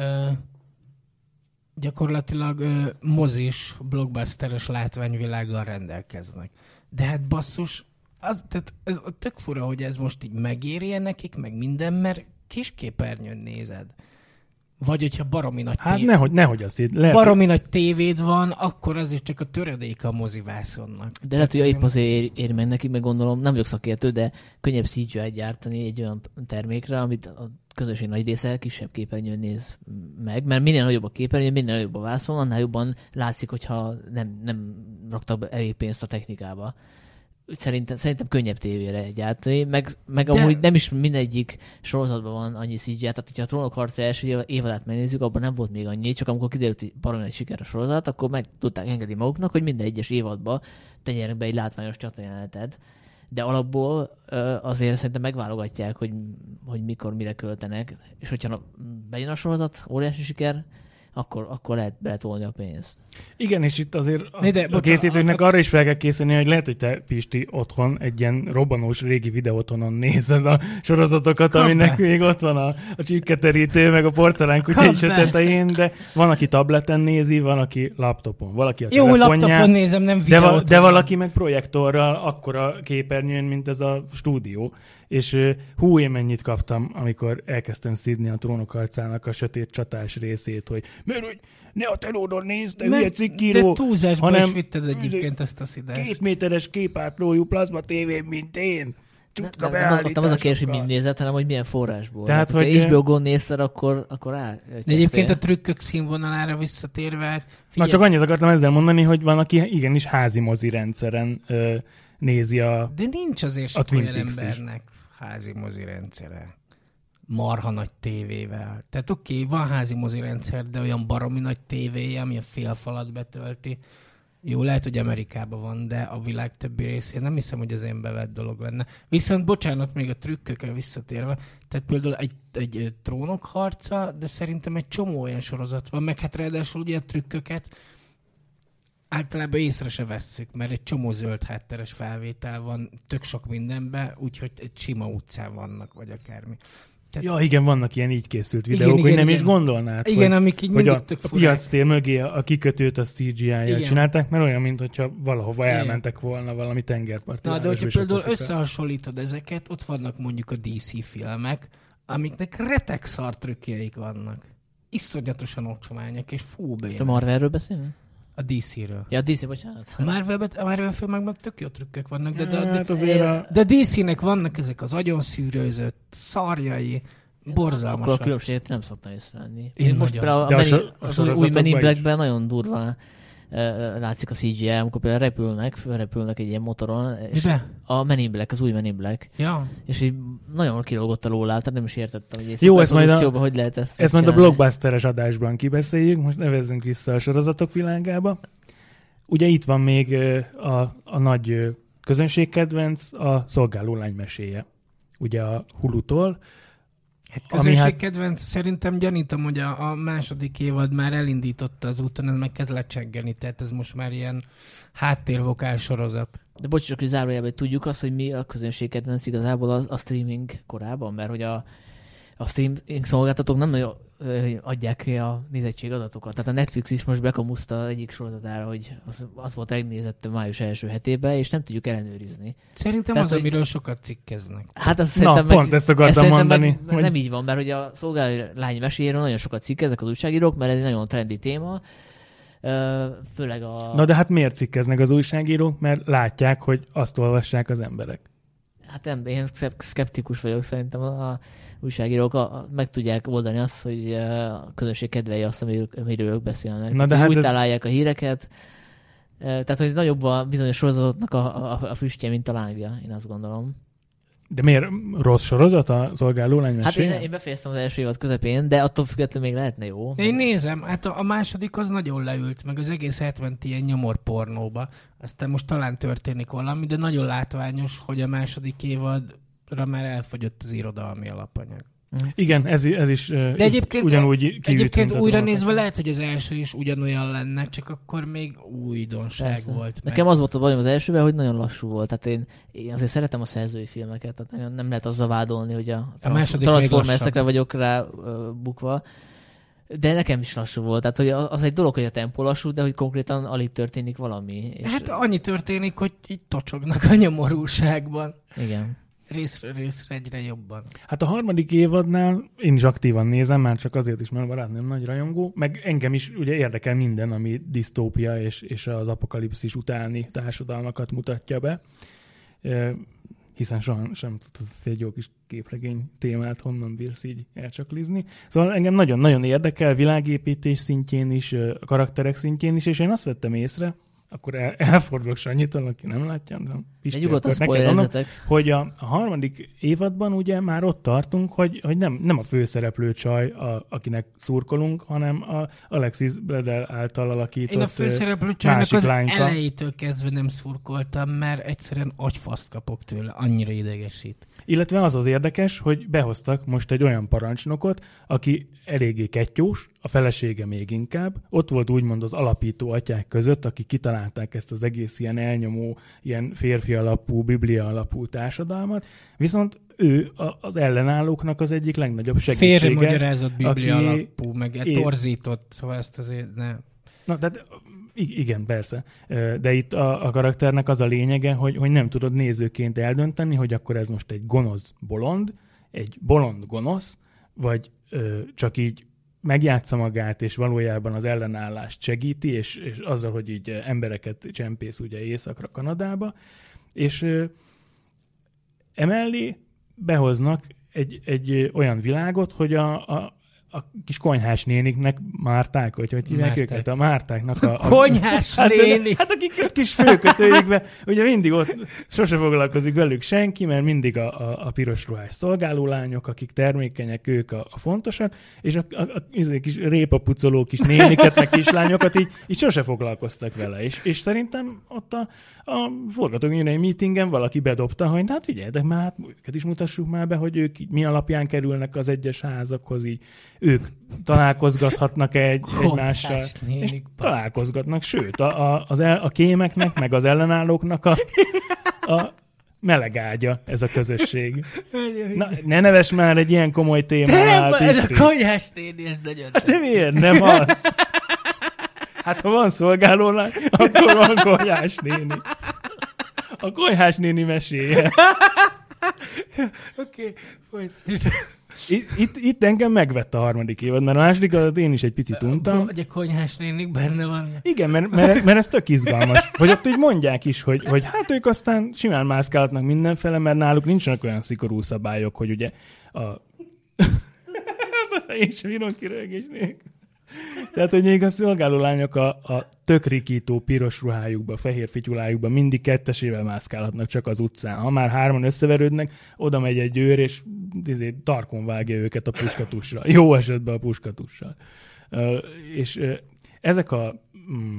gyakorlatilag ö, mozis, blockbusteres látványvilággal rendelkeznek. De hát basszus, az, tehát ez tök fura, hogy ez most így megérje nekik, meg minden, mert kis képernyőn nézed. Vagy hogyha baromi nagy hát tév... nehogy, nehogy azt így. Lehet... Baromi nagy tévéd van, akkor az is csak a töredéke a mozivászonnak. De lehet, hogy épp azért ér, ér meg neki, meg gondolom, nem vagyok szakértő, de könnyebb cé gé í-t gyártani egy olyan termékre, amit a közösség nagy része kisebb képernyőn néz meg, mert minél nagyobb a képernyő, minél nagyobb a vászon, annál jobban látszik, hogyha nem, nem raktak elég pénzt a technikába. Szerintem, szerintem könnyebb tévére gyártani, meg, meg de... amúgy nem is mindegyik sorozatban van annyi cé gé í, tehát hogyha a Trónok harca első évadát megnézzük, abban nem volt még annyi, csak amikor kiderült, hogy baromi egy sikeres sorozat, akkor meg tudták engedni maguknak, hogy minden egyes évadba tegyenek be egy látványos csatajelenetet. De alapból azért szerintem megválogatják, hogy, hogy mikor, mire költenek, és hogyha bejön a sorozat, óriási siker, Akkor, akkor lehet beletolni a pénzt. Igen, és itt azért a, de, a készítőknek a... arra is fel kell készülni, hogy lehet, hogy te, Pisti, otthon egy ilyen robbanós régi videótonon nézed a sorozatokat, Kampá. Aminek még ott van a, a csipketerítő, meg a porcelánkutya is a tetején, de van, aki tableten nézi, van, aki laptopon, valaki a jó, telefonján. Jó, laptopon nézem, nem videóton. De, va- de valaki meg projektorral, akkora képernyőn, mint ez a stúdió. És hú, én mennyit kaptam, amikor elkezdtem szidni a Trónok harcának a sötét csatás részét, hogy mert hogy ne a telódon nézd, te hülye cikkíró, túlzásba is vitted egyébként ezt a szidást. Két méteres képátlójú plazma tévén, mint én. csutka beállításokkal. Nem az a kérdés, hogy mind nézett, hanem hogy milyen forrásból. Tehát, hát, hogy ha há bé o-gon nézted, akkor, akkor áll. De egyébként a trükkök színvonalára visszatérve. Na csak annyit akartam ezzel mondani, hogy van, aki igenis házi mozi rendszeren ö, nézi a De nincs azért sok olyan embernek házi mozi rendszere. Marha nagy tévével. Tehát oké, okay, van házi mozi rendszer, de olyan baromi nagy tévéje, ami a fél falat betölti. Jó, lehet, hogy Amerikában van, de a világ többi részén nem hiszem, hogy az én bevett dolog lenne. Viszont bocsánat, még a trükkökre visszatérve, tehát például egy, egy Trónok harca, de szerintem egy csomó olyan sorozat van, meg hát ráadásul ugye a trükköket általában észre se vesszük, mert egy csomó zöld hátteres felvétel van tök sok mindenben, úgyhogy egy sima utcán vannak, vagy akármi. Tehát... Ja, igen, vannak ilyen így készült videók, igen, hogy igen, nem igen. is gondolnád, igen, hogy, amik így hogy a, a piactér mögé a kikötőt a cé gé í-jel csinálták, mert olyan, mintha valahova igen. elmentek volna valami tengerpartra. Na, de hogyha például összehasonlítod ezeket, ott vannak mondjuk a dé cé filmek, amiknek retek szar trükkjeik vannak. Iszonyatosan ocsományok, és fú, bejön. Te Marvelről beszélni? A dé cé-ről. Ja, a dé cé, bocsánat. A Marvel, a Marvel filmekben tök jó trükkök vannak, de, de, de, de, de dé cé-nek vannak ezek az agyonszűrőzött szarjai, borzalmasak. Akkor a különbséget nem szoktam észrevenni. Én, Én most a, a, meni, a, a új, új Men in Blackben nagyon durván látszik a cé gé í, amikor például repülnek, fölrepülnek egy ilyen motoron, és de? a Men in Black, az új Men in Black. Ja. És így nagyon kilógott a lólát, tehát nem is értettem, hogy jó, ezt majd a, hogy lehet ezt Ezt majd a blockbusteres adásban kibeszéljük, most nevezzünk vissza a sorozatok világába. Ugye itt van még a, a nagy közönségkedvenc, a Szolgáló lány meséje, ugye a Hulutól. Hát közönségkedvenc, hát... szerintem gyanítom, hogy a, a második évad már elindította az úton, ez meg kezd lecseggeni, tehát ez most már ilyen háttérvokál sorozat. De bocsánat, hogy zárójában tudjuk azt, hogy mi a közönségkedvenc igazából a, a streaming korában, mert hogy a, a streaming szolgáltatók nem nagyon adják ki a nézettségadatokat. Tehát a Netflix is most bekamuszta egyik sorozatára, hogy az, az volt megnézett a május első hetében, és nem tudjuk ellenőrizni. Szerintem tehát, az, hogy... amiről sokat cikkeznek. Hát azt szerintem Na, meg, pont ezt akartam ezt mondani. Meg, meg hogy... Nem így van, mert ugye a Szolgáló lány meséjéről nagyon sokat cikkeznek az újságírók, mert ez egy nagyon trendi téma. Főleg a... Na de hát miért cikkeznek az újságírók? Mert látják, hogy azt olvassák az emberek. Hát nem, én szkeptikus vagyok, szerintem a újságírók a, a, meg tudják oldani azt, hogy a közönség kedvelje azt, amiről ők beszélnek. Na de hát úgy ez... találják a híreket, tehát hogy nagyobb a bizonyos sorozatoknak a, a, a füstje, mint a lángja, én azt gondolom. De miért rossz sorozat a Szolgáló lány meséje? Hát én, én befejeztem az első évad közepén, de attól függetlenül még lehetne jó. Én nézem, hát a, a második az nagyon leült, meg az egész hetvent ilyen nyomorpornóba. Aztán most talán történik valami, de nagyon látványos, hogy a második évadra már elfogyott az irodalmi alapanyag. Igen, ez, ez is uh, de egyébként, ugyanúgy kiütünk. Egyébként újra nézve lehet, hogy az első is ugyanolyan lenne, csak akkor még újdonság Persze. volt. Nekem meg. az volt a bajom az elsőben, hogy nagyon lassú volt. Tehát én, én azért szeretem a szerzői filmeket, tehát nem lehet azzal vádolni, hogy a, a Transformersekre vagyok rá uh, bukva. De nekem is lassú volt. Tehát hogy az egy dolog, hogy a tempó lassú, de hogy konkrétan alig történik valami. És... Hát annyi történik, hogy így tocsognak a nyomorúságban. Igen. Részre, részre egyre jobban. Hát a harmadik évadnál én is aktívan nézem, már csak azért is, mert barátnőm nagy rajongó, meg engem is ugye érdekel minden, ami disztópia és, és az apokalipszis utáni társadalmakat mutatja be, e, hiszen soha sem tudod egy jó kis képregény témát honnan bírsz így elcsaklizni. Szóval engem nagyon-nagyon érdekel világépítés szintjén is, a karakterek szintjén is, és én azt vettem észre, akkor el, elfordulok Sanyitól, aki nem látja, de Pistélkör neked annak, hogy a, a harmadik évadban ugye már ott tartunk, hogy, hogy nem, nem a főszereplő csaj, a, akinek szurkolunk, hanem a Alexis Bledel által alakított másik lányka. Én a főszereplő csajnak az lányka. elejétől kezdve nem szurkoltam, mert egyszerűen agyfaszt kapok tőle, annyira idegesít. Illetve az az érdekes, hogy behoztak most egy olyan parancsnokot, aki eléggé kettyós, a felesége még inkább. Ott volt úgymond az alapító atyák között, aki kitalál ezt az egész ilyen elnyomó, ilyen férfi alapú, biblia alapú társadalmat, viszont ő a, az ellenállóknak az egyik legnagyobb segítsége. Félremagyarázott biblia aki... alapú, meg é... torzított, szóval ezt azért nem... Na, tehát igen, persze. De itt a, a karakternek az a lényege, hogy, hogy nem tudod nézőként eldönteni, hogy akkor ez most egy gonosz bolond, egy bolond gonosz, vagy ö, csak így megjátsza magát, és valójában az ellenállást segíti, és, és azzal, hogy így embereket csempész ugye északra Kanadába, és Emellé behoznak egy, egy olyan világot, hogy a, a a kis konyhás néniknek márták, hogy hogy hívják őket, a mártáknak a... a konyhás a, nénik! Hát, hát akik a kis főkötőikbe, ugye mindig ott sose foglalkozik velük senki, mert mindig a, a, a piros ruhás szolgáló lányok, akik termékenyek, ők a, a fontosak, és a, a, a, a kis répapucoló kis néniket, meg kislányokat így, így sose foglalkoztak vele. És, és szerintem ott a, a forgatókönyvei meetingen valaki bedobta, hogy hát figyelj, de már őket is mutassuk már be, hogy ők mi alapján kerülnek az egyes házakhoz, így ők találkozgathatnak egy, egymással, nénik, és találkozgatnak, sőt, a, a, az el, a kémeknek, meg az ellenállóknak a, a melegágya ez a közösség. Na, ne neves már egy ilyen komoly témát. Ez a konyhás néni, ez nagyon... Hát de miért nem az? Hát ha van szolgálólány, akkor van konyhás néni. A konyhás néni meséje. Oké, folytasd. Itt, itt, itt engem megvett a harmadik évad, mert a másodikat én is egy picit untam. Hogy a konyhás nénik benne van. Igen, mert, mert, mert ez tök izgalmas. Hogy ott így mondják is, hogy, hogy hát ők aztán simán mászkálhatnak mindenfele, mert náluk nincsenek olyan szigorú szabályok, hogy ugye a... én sem írom kirögés nélkül. Tehát, hogy még a szolgáló lányok a, a tök rikító piros ruhájukba, fehér fityulájukba mindig kettesével mászkálhatnak csak az utcán. Ha már hárman összeverődnek, oda megy egy őr, és ezért tarkon vágja őket a puskatussal. Jó esetben a puskatussal. Uh, és uh, ezek a... Mm,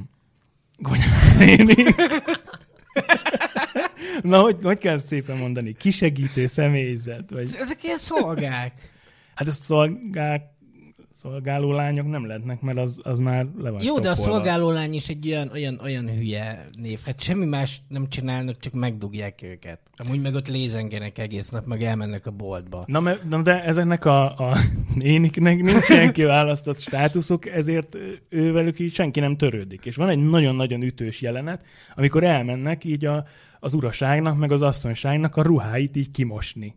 konyhás nénik. Na, hogy, hogy kell ezt szépen mondani? Kisegítő személyzet? Vagy... Ezek ilyen szolgák. Hát ezt szolgák szolgáló lányok nem lehetnek, mert az, az már le van. Jó, stopolva. De a szolgáló lány is egy olyan, olyan, olyan hülye név. Hát semmi más nem csinálnak, csak megdugják őket. Amúgy meg ott lézengenek egész nap, meg elmennek a boltba. Na, me, na de ezeknek a, a néniknek nincs ilyen kiválasztott státuszuk, ezért ővelük így senki nem törődik. És van egy nagyon-nagyon ütős jelenet, amikor elmennek így a, az uraságnak, meg az asszonyságnak a ruháit így kimosni.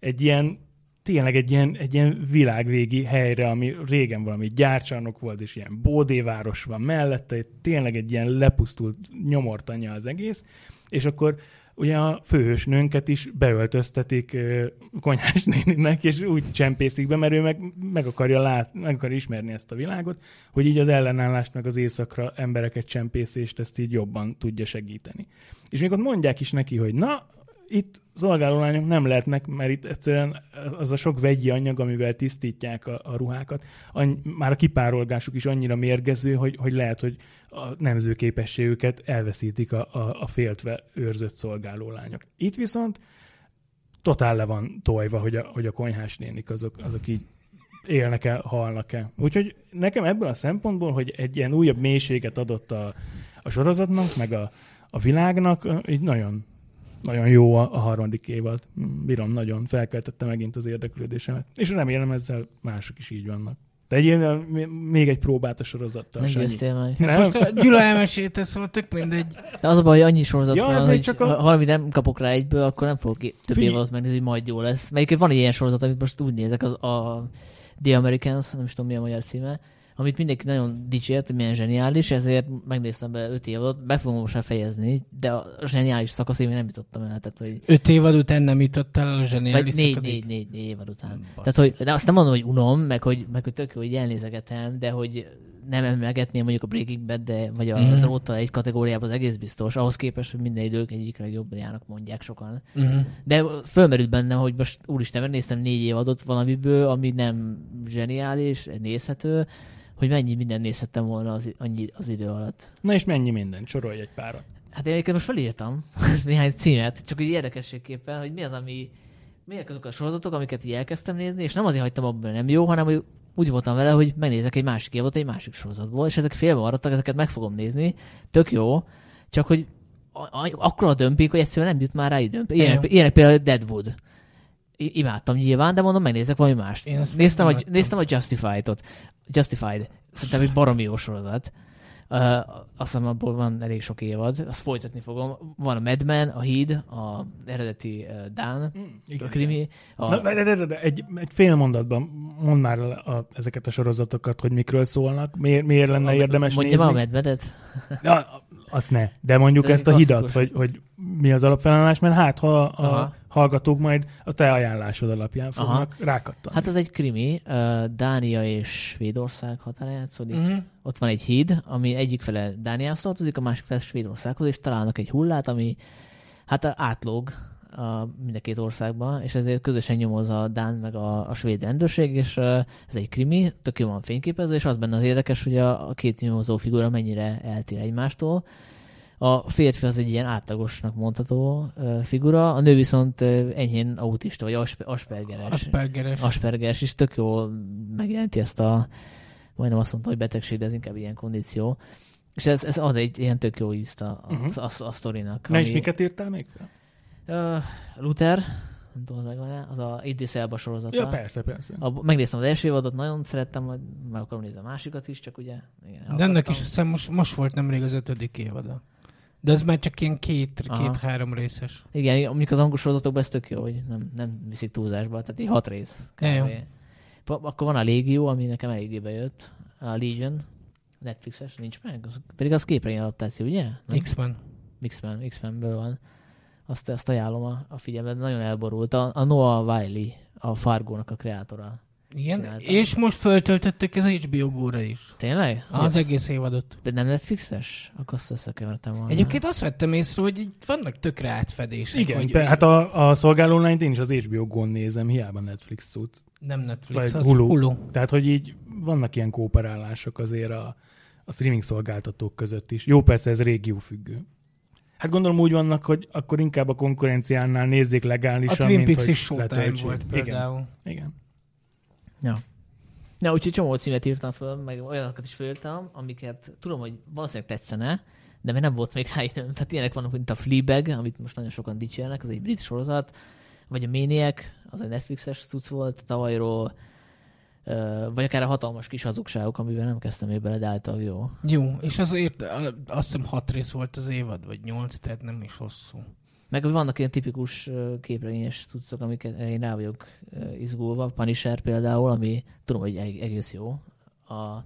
Egy ilyen tényleg egy ilyen, egy ilyen világvégi helyre, ami régen valami gyárcsarnok volt, és ilyen bódéváros van mellette, tényleg egy ilyen lepusztult nyomortanya az egész, és akkor ugye a főhősnőnket is beöltöztetik konyhás néninek, és úgy csempészik be, mert ő meg, meg akarja lát, meg akarja ismerni ezt a világot, hogy így az ellenállást, meg az éjszakra embereket csempészést, ezt így jobban tudja segíteni. És még ott mondják is neki, hogy na, itt szolgálólányok nem lehetnek, mert itt egyszerűen az a sok vegyi anyag, amivel tisztítják a, a ruhákat, Any, már a kipárolgásuk is annyira mérgező, hogy, hogy lehet, hogy a nemzőképességüket elveszítik a, a, a féltve őrzött szolgálólányok. Itt viszont totál le van tojva, hogy a, hogy a konyhás nénik azok, azok így élnek-e, halnak-e. Úgyhogy nekem ebből a szempontból, hogy egy ilyen újabb mélységet adott a, a sorozatnak, meg a, a világnak, így nagyon... Nagyon jó a, a harmadik évad. Bírom, nagyon felkeltette megint az érdeklődésemet. És remélem ezzel mások is így vannak. Tegyél még egy próbát a sorozattal. Nem győztél meg. Nem? Most Gyula elmesélte, szóval tök mindegy. De az a baj, hogy annyi sorozat ja, van, hogy a... ha valami nem kapok rá egyből, akkor nem fogok több év alatt megnézni, hogy majd jó lesz. Mert van ilyen sorozat, amit most úgy nézek, az a The Americans, nem is tudom mi a magyar címe, amit mindenki nagyon dicsért, milyen zseniális, ezért megnéztem be öt évadot, be fogom most fejezni, de a zseniális szakaszig még nem jutottam el. Tehát, hogy... Öt évad után nem jutottál a zseniális szakaszig? Négy, négy, négy évad után. Tehát, hogy, de azt nem mondom, hogy unom, meg hogy, meg, hogy tök jó, hogy elnézegetem, de hogy nem emelgetném mondjuk a Breaking Bad, de vagy a mm. dróttal egy kategóriában az egész biztos, ahhoz képest, hogy minden idők egyik legjobban járnak, mondják sokan. Mm. De fölmerült bennem, hogy most úristen, néztem négy évadot valamiből, ami nem zseniális, nézhető, hogy mennyi mindent nézhettem volna az, annyi, az idő alatt. Na és mennyi mindent? Sorolj egy párat. Hát én egyébként most felírtam néhány címet, csak úgy érdekességképpen, hogy mi az, ami, miért azok a sorozatok, amiket így elkezdtem nézni, és nem azért hagytam abban, nem jó, hanem hogy úgy voltam vele, hogy megnézek egy másik évot egy másik sorozatból, és ezek félbe maradtak, ezeket meg fogom nézni, tök jó, csak hogy akkora dömping, hogy egyszerűen nem jut már rá időm. Ilyenek, ilyenek például Deadwood. Imádtam nyilván, de mondom, megnézek valami mást. Néztem a, néztem a Justified-ot. Justified. Szerintem egy baromi jó sorozat. Uh, azt hiszem, abból van elég sok évad. Azt folytatni fogom. Van a Mad Men, a Híd, a eredeti uh, Dán, mm, a krimi. A... Na, de, de, de, de, egy, egy fél mondatban mondd már a, ezeket a sorozatokat, hogy mikről szólnak, miért, miért lenne a, érdemes mondja nézni. Mondja már a Mad Menet? Ja, azt ne. De mondjuk de ezt a Hidat, hogy, hogy mi az alapfelállás, mert hát ha a aha. hallgatók majd a te ajánlásod alapján fognak aha. rákattani. Hát az egy krimi, uh, Dánia és Svédország határán játszódik. Uh-huh. Ott van egy híd, ami egyik fele Dániához tartozik, a másik fele Svédországhoz, és találnak egy hullát, ami hát átlóg a mind a két országban, és ezért közösen nyomoz a dán meg a, a svéd rendőrség, és uh, ez egy krimi, tök jól van fényképezve, és az benne az érdekes, hogy a, a két nyomozó figura mennyire eltér egymástól. A férfi az egy ilyen átlagosnak mondható uh, figura, a nő viszont uh, enyhén autista, vagy asper- aspergeres. Aspergeres. Aspergeres, és tök jól megjelenti ezt a, majdnem azt mondta, hogy betegség, de ez inkább ilyen kondíció. És ez, ez ad egy ilyen tök jó ízt a, uh-huh. a, a, a sztorinak. Na ami... és miket írtál még fel? Uh, Luther, nem tudom, az a Idris Elba sorozata. Ja, persze, persze. A, megnéztem az első évadot, nagyon szerettem, majd meg akarom nézni a másikat is, csak ugye... Igen, de ennek is hiszem most, most volt nemrég az ötödik évada. De ez már csak ilyen két-három két, részes. Igen, mondjuk az angol sorozatokban ez tök jó, hogy nem, nem viszik túlzásba, tehát így hat rész. Akkor van a Légió, ami nekem eléggé bejött. A Legion, Netflixes, nincs meg. Az, pedig az képregény adaptáció, ugye? Nem? X-Men. X-Men, X-Menből van. Azt, azt ajánlom a, a figyelmet, nagyon elborult. A, a Noah Wiley, a Fargo-nak a kreátora. Igen, csinálta. És most föltöltöttek ez a há bé ó-ra is. Tényleg? Az, az egész évadot. De nem Netflixes? Akkor azt összekevertem volna. Egyébként azt vettem észre, hogy vannak tökre átfedések. Igen, hogy... hát a, a szolgáló online-t én is az há bé ó-gon nézem, hiába Netflix szót. Nem Netflix, vagy az Hulu. Hulu. Tehát, hogy így vannak ilyen kooperálások azért a, a streaming szolgáltatók között is. Jó, persze ez régiófüggő. Hát gondolom úgy vannak, hogy akkor inkább a konkurenciánál nézzék legálisan, a Twin Peaks is showtime volt például. Igen. Igen. Ja. Na, úgyhogy csomó címet írtam föl, meg olyanokat is fölírtam, amiket tudom, hogy valószínűleg tetszene, de még nem volt még rá időm. Tehát ilyenek vannak, mint a Fleabag, amit most nagyon sokan dicsérnek, az egy brit sorozat, vagy a Maniac, az egy Netflixes cucc volt tavalyról, vagy akár a Hatalmas kis hazugságok, amiben nem kezdtem ő bele, de által jó. Jó, és azért azt hiszem hat rész volt az évad, vagy nyolc, tehát nem is hosszú. Meg vannak ilyen tipikus képregényes cuccok, amiket én rá vagyok izgulva. Punisher például, ami tudom, hogy egész jó. A,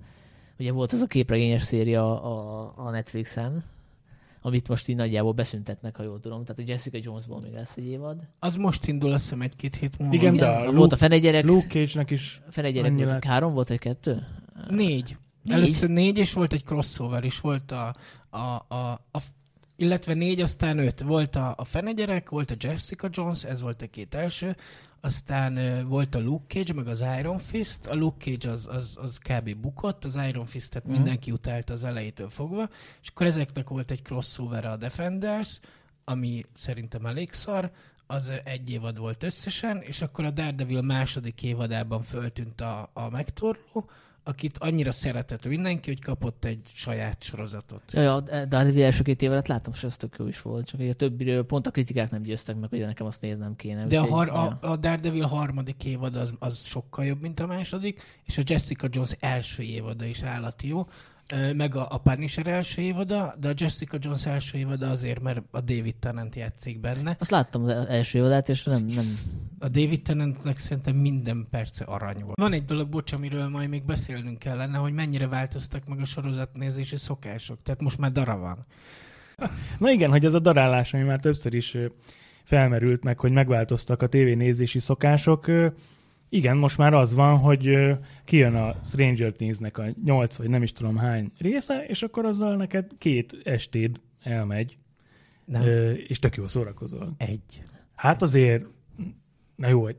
ugye volt ez a képregényes széria a, a Netflixen, amit most így nagyjából beszüntetnek, ha jól tudom. Tehát a Jessica Jonesból még lesz egy évad. Az most indul, azt hiszem, egy-két hét múlva. Igen, de a volt a fenegyerek. Luke Cage-nek is. Fenegyerek volt, három volt, vagy kettő? Négy. négy. Először négy, és volt egy crossover is. Volt a... a, a, a illetve négy, aztán öt. Volt a, a fenegyerek, volt a Jessica Jones, ez volt a két első, aztán uh, volt a Luke Cage, meg az Iron Fist. A Luke Cage az, az, az kb. Bukott, az Iron Fistet mm. mindenki utálta az elejétől fogva, és akkor ezeknek volt egy crossover a Defenders, ami szerintem elég szar, az egy évad volt összesen, és akkor a Daredevil második évadában föltűnt a, a megtorló, akit annyira szeretett mindenki, hogy kapott egy saját sorozatot. Jaj, ja, de az első két évet láttam, és ez tök jó is volt. Csak a többiről pont a kritikák nem győztek meg, hogy nekem azt néznem kéne. De a, har- a, a Daredevil harmadik évad az, az sokkal jobb, mint a második, és a Jessica Jones első évada is állati jó, meg a, a Punisher első évada, de a Jessica Jones első évada azért, mert a David Tennant játszik benne. Azt láttam az első évadát, és nem... nem... A David Tennantnek szerintem minden perce arany volt. Van egy dolog, bocs, amiről majd még beszélnünk kellene, hogy mennyire változtak meg a sorozatnézési szokások. Tehát most már dara van. Na igen, hogy ez a darálás, ami már többször is felmerült meg, hogy megváltoztak a tévénézési szokások. Igen, most már az van, hogy kijön a Stranger Thingsnek a nyolc, vagy nem is tudom hány része, és akkor azzal neked két estéd elmegy, nem. És tök jól szórakozol. Egy. Hát azért, na jó, hogy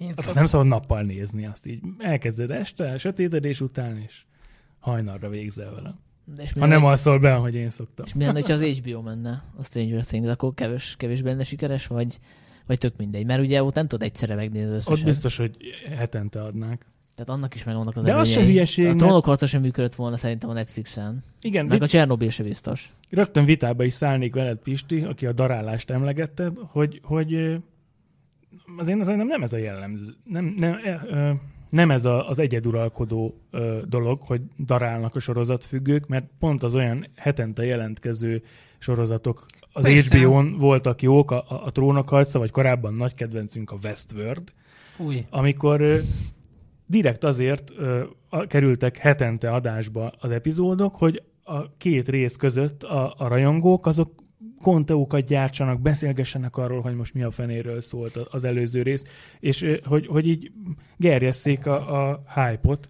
hát azt nem szabad nappal nézni, azt így elkezded este, sötétedés után, és hajnalra végzel vele. Ha nem alszol be, ahogy én szoktam. És mi lenne, hogyha az há bé ó menne a Stranger Things, akkor kevés, kevés benne sikeres, vagy... Vagy tök mindegy, mert ugye ott nem tudod egyszerre megnézni összesen. Ott biztos, hogy hetente adnák. Tehát annak is megvannak az előnyei. A Trónok harca sem működött volna szerintem a Netflixen. Igen. Meg mit... a Csernobil sem biztos. Rögtön vitába is szállnék veled, Pisti, aki a darálást emlegette, hogy, hogy az én azért nem ez a jellemző. Nem, nem, nem ez a, az egyeduralkodó dolog, hogy darálnak a sorozatfüggők, mert pont az olyan hetente jelentkező sorozatok, az persze. há bé ó-n voltak jók, a, a Trónok harca, vagy korábban nagy kedvencünk a Westworld, Fúj. amikor ö, direkt azért ö, a, kerültek hetente adásba az epizódok, hogy a két rész között a, a rajongók azok konteókat gyártsanak, beszélgessenek arról, hogy most mi a fenéről szólt az előző rész, és hogy, hogy így gerjesszék a, a hype-ot.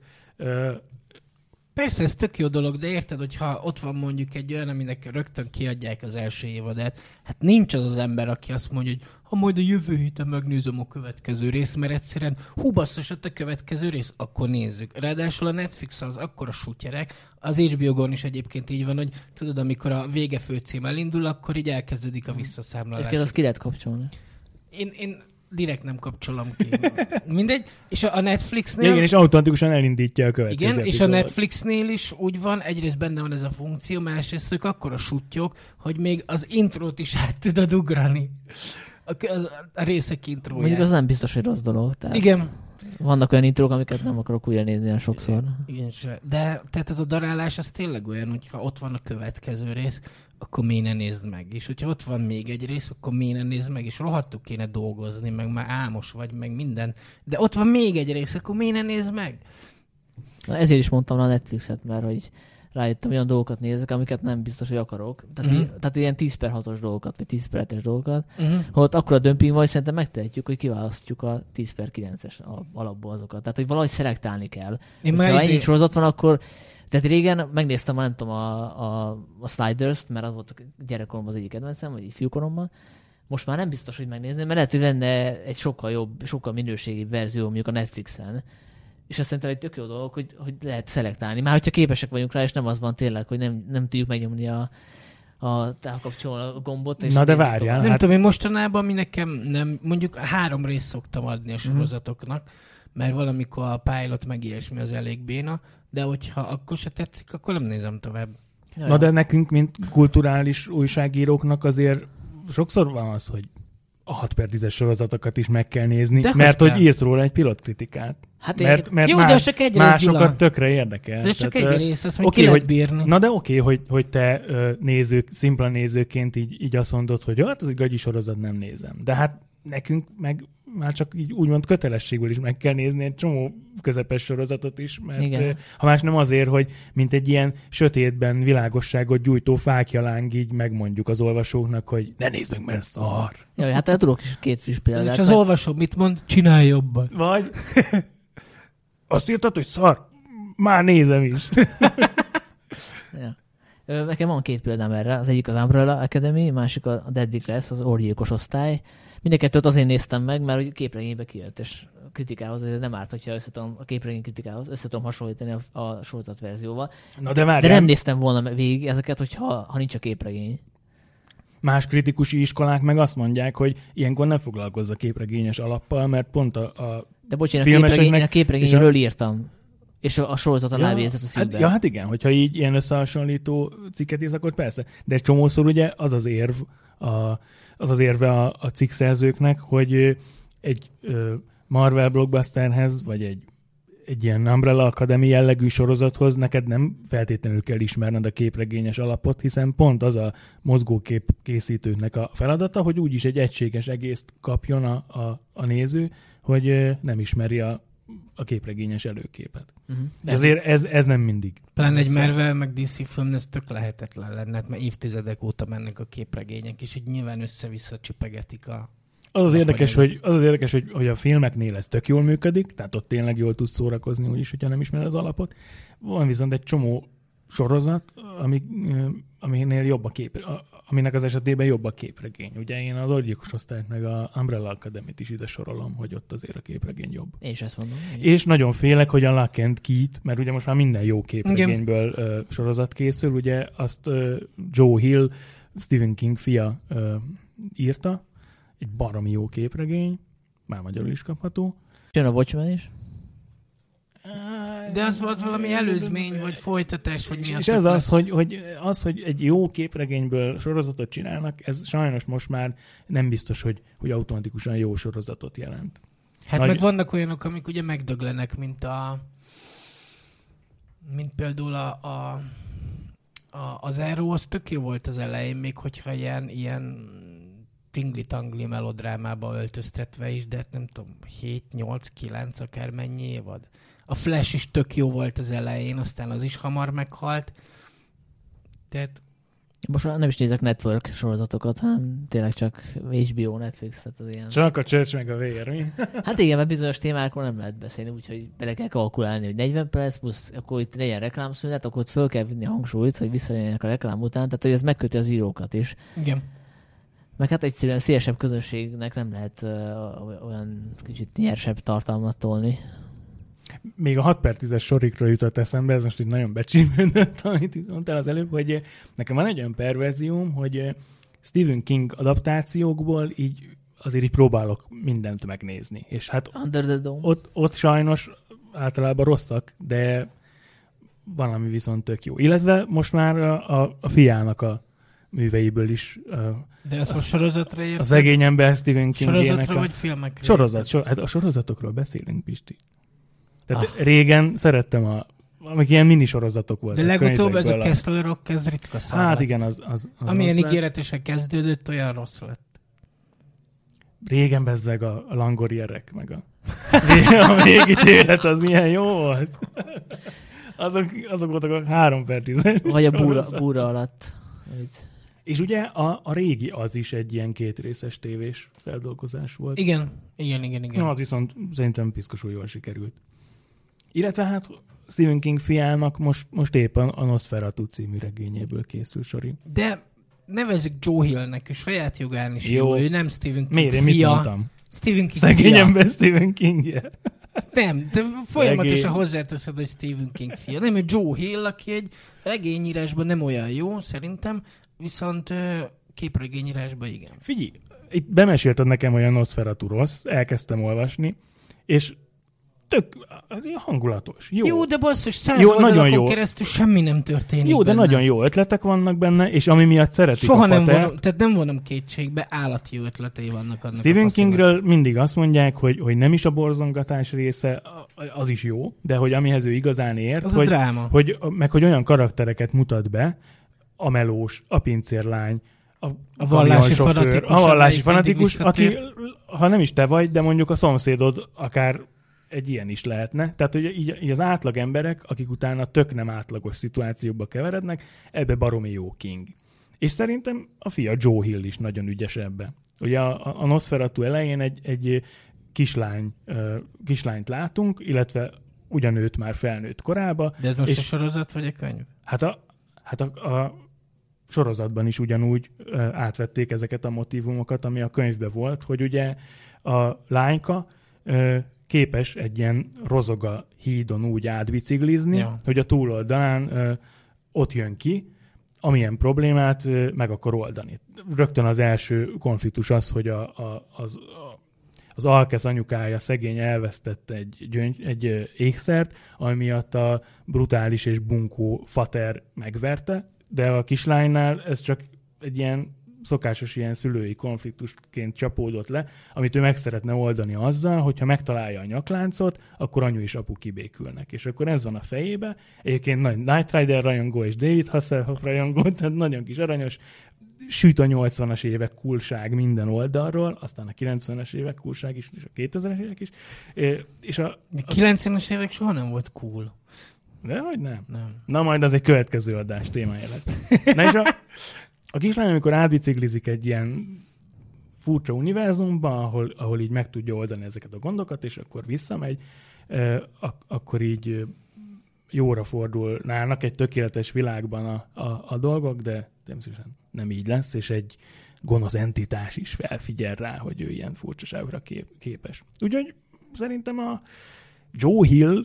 Persze, ez tök jó dolog, de érted, hogyha ott van mondjuk egy olyan, aminek rögtön kiadják az első évadát, hát nincs az az ember, aki azt mondja, hogy ha majd a jövő héten megnézem a következő részt, mert egyszerűen hú basszus, ott a következő rész, akkor nézzük. Ráadásul a Netflix az akkora sutyerek, az há bé o-gon is egyébként így van, hogy tudod, amikor a vége főcím elindul, akkor így elkezdődik a visszaszámlálás. Egyébként azt ki lehet kapcsolni? Én... én... direkt nem kapcsolom ki. Mindegy. És a Netflixnél... Igen, és automatikusan elindítja a következő Igen, epizód. És a Netflixnél is úgy van, egyrészt benne van ez a funkció, másrészt ők akkora suttyok, hogy még az intrót is át tudod ugrani. A, a, a részek intróját. Mondjuk az nem biztos, hogy rossz dolog. Tehát igen. Vannak olyan intrók, amiket nem akarok újra nézni el sokszor. Igen, de tehát az a darálás az tényleg olyan, hogyha ott van a következő rész, akkor miért ne nézd meg. És hogyha ott van még egy rész, akkor miért ne nézd meg, és rohadtul kéne dolgozni, meg már álmos vagy, meg minden. De ott van még egy rész, akkor miért ne nézd meg. Na, ezért is mondtam a Netflixet, mert hogy rájöttem, olyan dolgokat nézek, amiket nem biztos, hogy akarok. Tehát, uh-huh. i- tehát ilyen tíz per hatos dolgokat, vagy tíz per hetes dolgokat. Uh-huh. Ott akkora dömping van, hogy szerintem megtehetjük, hogy kiválasztjuk a tíz per kilences alapból azokat. Tehát, hogy valahogy szelektálni kell. Ha ennyi sorozat van, akkor... Tehát régen megnéztem, nem tudom, a, a, a Sliders-t, mert az volt gyerekkoromban az egyik kedvencem, vagy így fiúkoromban. Most már nem biztos, hogy megnézném, mert lehet, hogy lenne egy sokkal jobb, sokkal minőségibb verzió mondjuk a Netflixen. És azt szerintem egy tök jó dolog, hogy, hogy lehet szelektálni. Már hogyha képesek vagyunk rá, és nem az van tényleg, hogy nem, nem tudjuk megnyomni a, a távkapcsoló gombot. És na de várjál. Nem hát... tudom, én mostanában mi nekem nem, mondjuk három részt szoktam adni a sorozatoknak, mm-hmm. mert valamikor a pilot meg ilyesmi az elég béna, de hogyha akkor se tetszik, akkor nem nézem tovább. Jaj. Na de nekünk, mint kulturális újságíróknak azért sokszor van az, hogy a hat per tízes sorozatokat is meg kell nézni, de mert hogy, hogy írsz róla egy pilotkritikát. Hát mert mert jó, más, de rész, másokat Gyula. Tökre érdekel. De csak tehát, egy rész, azt mondjuk okay, ki lehet bírni. Na de oké, okay, hogy, hogy te nézők, szimpla nézőként így, így azt mondod, hogy hát az egy gagyi sorozat, nem nézem. De hát nekünk meg már csak így úgymond kötelességből is meg kell nézni egy csomó közepes sorozatot is, mert igen. Ha más nem azért, hogy mint egy ilyen sötétben világosságot gyújtó fáklyláng így megmondjuk az olvasóknak, hogy ne nézd meg, mert szar. Jaj, hát el tudok is két friss példát. És az meg... olvasó mit mond? Csinálj jobban. Vagy azt írtad, hogy szar? Már nézem is. Ja. Nekem van két példám erre. Az egyik az Umbrella Academy, másik a Deadly Class, az orgyilkos osztály. Mindkettőt azért néztem meg, mert képregénybe kijött, és a kritikához nem árt, hogyha összetom a képregény kritikához, összetom hasonlítani a, a sorozat verzióval. Na de, de nem néztem volna végig ezeket, hogyha, ha nincs a képregény. Más kritikusi iskolák meg azt mondják, hogy ilyenkor nem foglalkozz a képregényes alappal, mert pont a, a de bocs, én a, képregény, a képregényről a... írtam. És a sorozat a ja, lábjegyzet a szívben. Hát, ja, hát igen, hogyha így ilyen összehasonlító cikket írsz, akkor persze. De csomószor ugye az az érv, a, az az érve a, a cikkszerzőknek, hogy egy Marvel blockbusterhez, vagy egy, egy ilyen Umbrella Academy jellegű sorozathoz neked nem feltétlenül kell ismerned a képregényes alapot, hiszen pont az a mozgókép készítőnek a feladata, hogy úgyis egy egységes egészt kapjon a, a, a néző, hogy nem ismeri a a képregényes előképet. Uh-huh. De azért ez, ez nem mindig. Pláne egy Marvel meg dé cé film, ez tök lehetetlen lenne, hát, mert évtizedek óta mennek a képregények, és így nyilván össze-vissza csüpegetik a... Az az érdekes, hogy, az az érdekes hogy, hogy a filmeknél ez tök jól működik, tehát ott tényleg jól tudsz szórakozni úgyis, hogyha nem ismered az alapot. Van viszont egy csomó sorozat, ami, aminél jobb a kép, aminek az esetében jobb a képregény. Ugye én az orgyilkos osztályt meg a Umbrella Academy-t is ide sorolom, hogy ott azért a képregény jobb. És ezt mondom. És nagyon félek, hogy a Luck and Key-t, mert ugye most már minden jó képregényből uh, sorozat készül, ugye azt uh, Joe Hill, Stephen King fia uh, írta, egy baromi jó képregény, már magyarul is kapható. Jön a Watchmen is. De az volt valami előzmény, vagy folytatás, vagy mi. És ez az, hogy, hogy az, hogy egy jó képregényből sorozatot csinálnak, ez sajnos most már nem biztos, hogy, hogy automatikusan jó sorozatot jelent. Hát Nagy... meg vannak olyanok, amik ugye megdöglenek, mint a mint például a, a, a az Arrow, az tök jó volt az elején, még hogyha ilyen, ilyen tingli-tangli melodrámába öltöztetve is, de nem tudom, hét, nyolc, kilenc, akár mennyi évad. A Flash is tök jó volt az elején, aztán az is hamar meghalt. Tehát Most nem is nézek network sorozatokat, hanem tényleg csak há bé o, Netflix, tehát az ilyen... Csak a csöcs meg a vér, mi? Hát igen, mert bizonyos témákról nem lehet beszélni, úgyhogy bele kell kalkulálni, hogy negyven perc, plusz akkor itt legyen reklámszünet, akkor ott föl kell vinni a hangsúlyt, hogy visszajönnek a reklám után, tehát hogy ez megköti az írókat is. Igen. Meg hát egyszerűen szélesebb közönségnek nem lehet uh, olyan kicsit nyersebb tartalmat tolni. Még a hat per tízes sorikról jutott eszembe, ez most így nagyon becsímődött, amit itt mondtál az előbb, hogy nekem van egy olyan perverzióm, hogy Stephen King adaptációkból így azért így próbálok mindent megnézni. És hát ott, ott sajnos általában rosszak, de valami viszont tök jó. Illetve most már a, a, a fiának a műveiből is. De ez a sorozatra érted? Az egény ember Stephen King. Sorozatra vagy filmekre? Sorozat, sor, hát a sorozatokról beszélünk, Pisti. Tehát ah. régen szerettem a... Amik ilyen minisorozatok voltak. De legutóbb ez a Castle Rock, ez ritka szám. Hát lett. Igen, az, az, az amilyen ígéretesen kezdődött, olyan rossz lett. Régen bezzeg a, a langorierek, meg a... a végítélet az milyen jó volt. Azok, azok voltak a három per tíz. Vagy a búra, búra alatt. Amit... És ugye a, a régi az is egy ilyen kétrészes tévés feldolgozás volt. Igen, igen, igen. igen. Na, az viszont szerintem piszkosul jól sikerült. Illetve hát Stephen King fiának most, most éppen a Nosferatu című regényéből készül sori. De nevezzük Joe Hillnek, ő saját jogán is jó, ő nem Stephen King Miért, fia. Miért, mit mondtam? Stephen King szegény ember Stephen King-je. Nem, de folyamatosan Szegény. Hozzáteszed, hogy Stephen King fia. Nem, ő Joe Hill, aki egy regényírásban nem olyan jó, szerintem, viszont képregényírásban igen. Figyelj, itt bemesélted nekem olyan Nosferatu rossz, elkezdtem olvasni, és tök hangulatos. Jó, jó de basszus, száz oldalakon keresztül semmi nem történik Jó, de benne. Nagyon jó ötletek vannak benne, és ami miatt szeretik Soha a nem fatert. Vonom, tehát nem vonom kétségbe, állati jó ötletei vannak annak Stephen Kingről mindig azt mondják, hogy, hogy nem is a borzongatás része, az is jó, de hogy amihez ő igazán ért, az hogy, a dráma. Hogy, meg hogy olyan karaktereket mutat be, a melós, a pincérlány, a, a vallási fanatikus, a vallási fanatikus aki, ha nem is te vagy, de mondjuk a szomszédod akár egy ilyen is lehetne. Tehát hogy így, így az átlag emberek, akik utána tök nem átlagos szituációba keverednek, ebbe baromi jó King. És szerintem a fia Joe Hill is nagyon ügyes ebbe. Ugye a, a Nosferatu elején egy, egy kislány, kislányt látunk, illetve ugyanőtt már felnőtt korába. De ez most és, a sorozat vagy a könyv? Hát a, hát a, a sorozatban is ugyanúgy átvették ezeket a motívumokat, ami a könyvben volt, hogy ugye a lányka képes egy ilyen rozog a hídon úgy átbiciklizni, ja. hogy a túloldalán ö, ott jön ki, amilyen problémát ö, meg akar oldani. Rögtön az első konfliktus az, hogy a, a, az, a, az alkesz anyukája szegény elvesztett egy, gyöngy, egy ö, ékszert, ami miatt a brutális és bunkó fater megverte, de a kislánynál ez csak egy ilyen szokásos ilyen szülői konfliktusként csapódott le, amit ő meg szeretne oldani azzal, hogyha megtalálja a nyakláncot, akkor anyu és apu kibékülnek. És akkor ez van a fejébe. Egyébként nagy Knight Rider rajongó és David Hasselhoff rajongó, tehát nagyon kis aranyos. Süt a nyolcvanas évek kulság minden oldalról, aztán a kilencvenes évek kulság is, és a kétezres évek is. És a, a... kilencvenes évek soha nem volt cool. Dehogy nem. nem. Na majd az egy következő adás témája lesz. Na és a... A kislány, amikor átbiciklizik egy ilyen furcsa univerzumba, ahol, ahol így meg tudja oldani ezeket a gondokat, és akkor visszamegy, ak- akkor így jóra fordulnának egy tökéletes világban a, a, a dolgok, de természetesen nem így lesz, és egy gonosz entitás is felfigyel rá, hogy ő ilyen furcsaságra kép- képes. Úgyhogy szerintem a Joe Hill,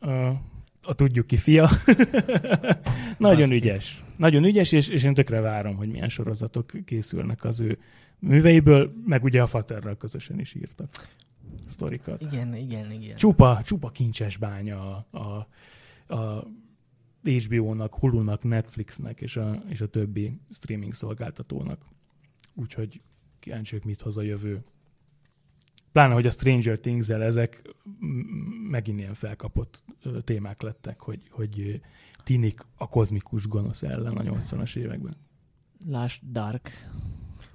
a, a tudjuk ki fia, nagyon ügyes. Nagyon ügyes, és, és én tökre várom, hogy milyen sorozatok készülnek az ő műveiből, meg ugye a faterral közösen is írtak sztorikat. Igen, igen, igen. Csupa, csupa kincses bánya a, a, a há bé o-nak, Hulu-nak, Netflixnek és a, és a többi streaming szolgáltatónak. Úgyhogy kíváncsiak, mit hoz a jövő. Pláne, hogy a Stranger Things-el ezek megint ilyen felkapott témák lettek, hogy, hogy tinik a kozmikus gonosz ellen a nyolcvanas években. Lásd Dark.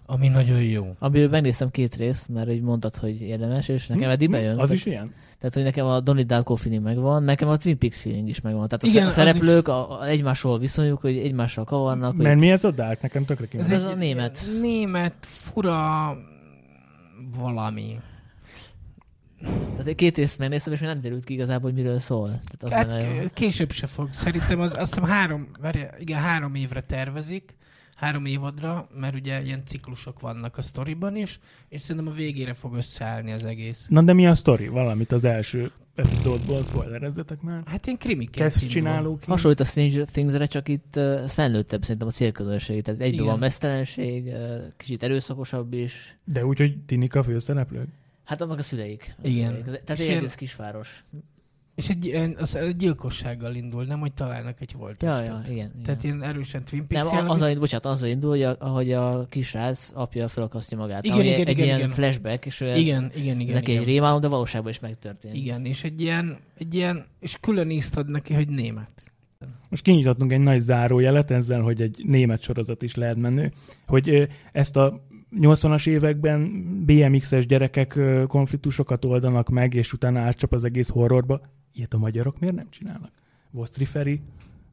Ami nagyon jó. Amiből megnéztem két részt, mert így mondtad, hogy érdemes, és nekem eddig bejön. Az is ilyen? Tehát, hogy nekem a Donnie Darko feeling megvan, nekem a Twin Peaks feeling is megvan. Tehát igen, a szereplők a, a egymásról viszonyuk, hogy egymással kavarnak. Mert hogy... mi ez a Dark? Nekem tökre kíváncsi. Ez, ez a német. Német, fura valami. Tehát két részt megnéztem, és még nem derült ki igazából, hogy miről szól. Tehát az hát, később se fog. Szerintem az, azt hiszem három, igen, három évre tervezik. Három évadra, mert ugye ilyen ciklusok vannak a sztoriban is, és szerintem a végére fog összeállni az egész. Na de mi a sztori? Valamit az első epizódból spoilerezzetek már. Hát én krimiként csinálok. Hasonlít a Stranger Things-re, csak itt uh, felnőttebb szerintem a célközönség. Tehát egyben van mesztelenség, uh, kicsit erőszakosabb is. De úgy, hogy tinik a főszereplők? Hát annak a szüleik. A igen. Szüleik. Tehát és egy egész kisváros. És egy, az gyilkossággal indul, nem, hogy találnak egy holttestet. Ja, ja, igen. Tehát igen. Én erősen Twin Peaks nem, azzal, bocsánat, azzal indul, hogy a, ahogy a kisrác apja felakasztja magát. Igen, igen, egy igen, ilyen igen. Flashback, és igen, igen, igen, neki igen, egy igen. rémálom, de valóságban is megtörtént. Igen, és egy ilyen, egy ilyen és külön ízt ad neki, hogy német. Most kinyitottunk egy nagy zárójelet ezzel, hogy egy német sorozat is lehet menő, hogy ezt a nyolcvanas években bé em iksz-es gyerekek konfliktusokat oldanak meg, és utána átcsap az egész horrorba. Ilyet a magyarok miért nem csinálnak? Vostri Feri,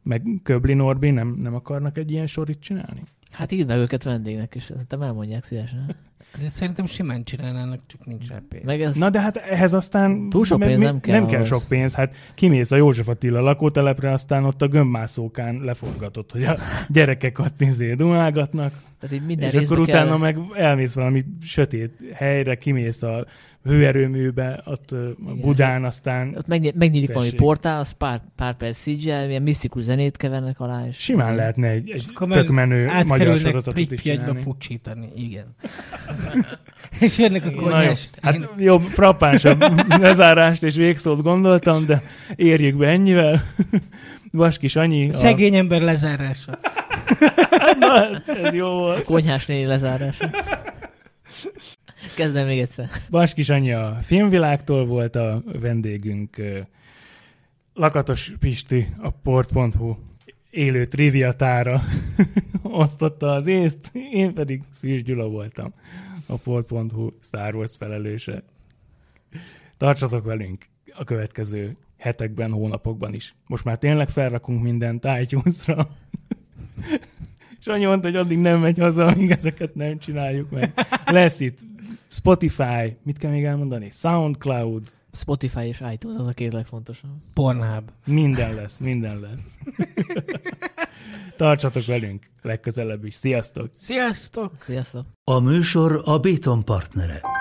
meg Köbli Norbi nem, nem akarnak egy ilyen sorit csinálni? Hát írd meg őket vendégnek, és szerintem elmondják szívesen. De szerintem simán csinálnának, csak nincs rá pénz. Ez... Na de hát ehhez aztán... Túl sok pénz nem kell. Nem kell sok pénz. Hát kimész a József Attila lakótelepre, aztán ott a gömbmászókán leforgatod, hogy a gyerekek ott izé dumálgatnak. És akkor utána kell... meg elmész valami sötét helyre, kimész a hőerőműbe, ott a Budán, aztán... Ott megnyílik valami portál, az pár, pár perc szígyel, ilyen misztikus zenét kevernek alá. És simán lehetne egy, egy tök menő magyar sorozatot is csinálni. Pucsítani, igen. És jönnek a konyás. Hát én... jobb, frappánsabb lezárást és végszót gondoltam, de érjük be ennyivel. Vaskis annyi... Szegény a... ember lezárása. Na, ez, ez jó volt. Konyhás néni lezárása. Kezdem még egyszer. Baskis Annyi a Filmvilágtól volt a vendégünk, Lakatos Pisti, a port pont hu élő triviatára osztotta az észt, én pedig Szűcs Gyula voltam, a port pont hu Star Wars felelőse. Tartsatok velünk a következő hetekben, hónapokban is. Most már tényleg felrakunk mindent iTunes-ra. Sanyi mondta, hogy addig nem megy haza, amíg ezeket nem csináljuk meg. Lesz itt Spotify, mit kell még elmondani? SoundCloud. Spotify és iTunes, az a két legfontosabb. Pornhub. Minden lesz, minden lesz. Tartsatok velünk legközelebb is. Sziasztok! Sziasztok! Sziasztok! A műsor a Béton partnere.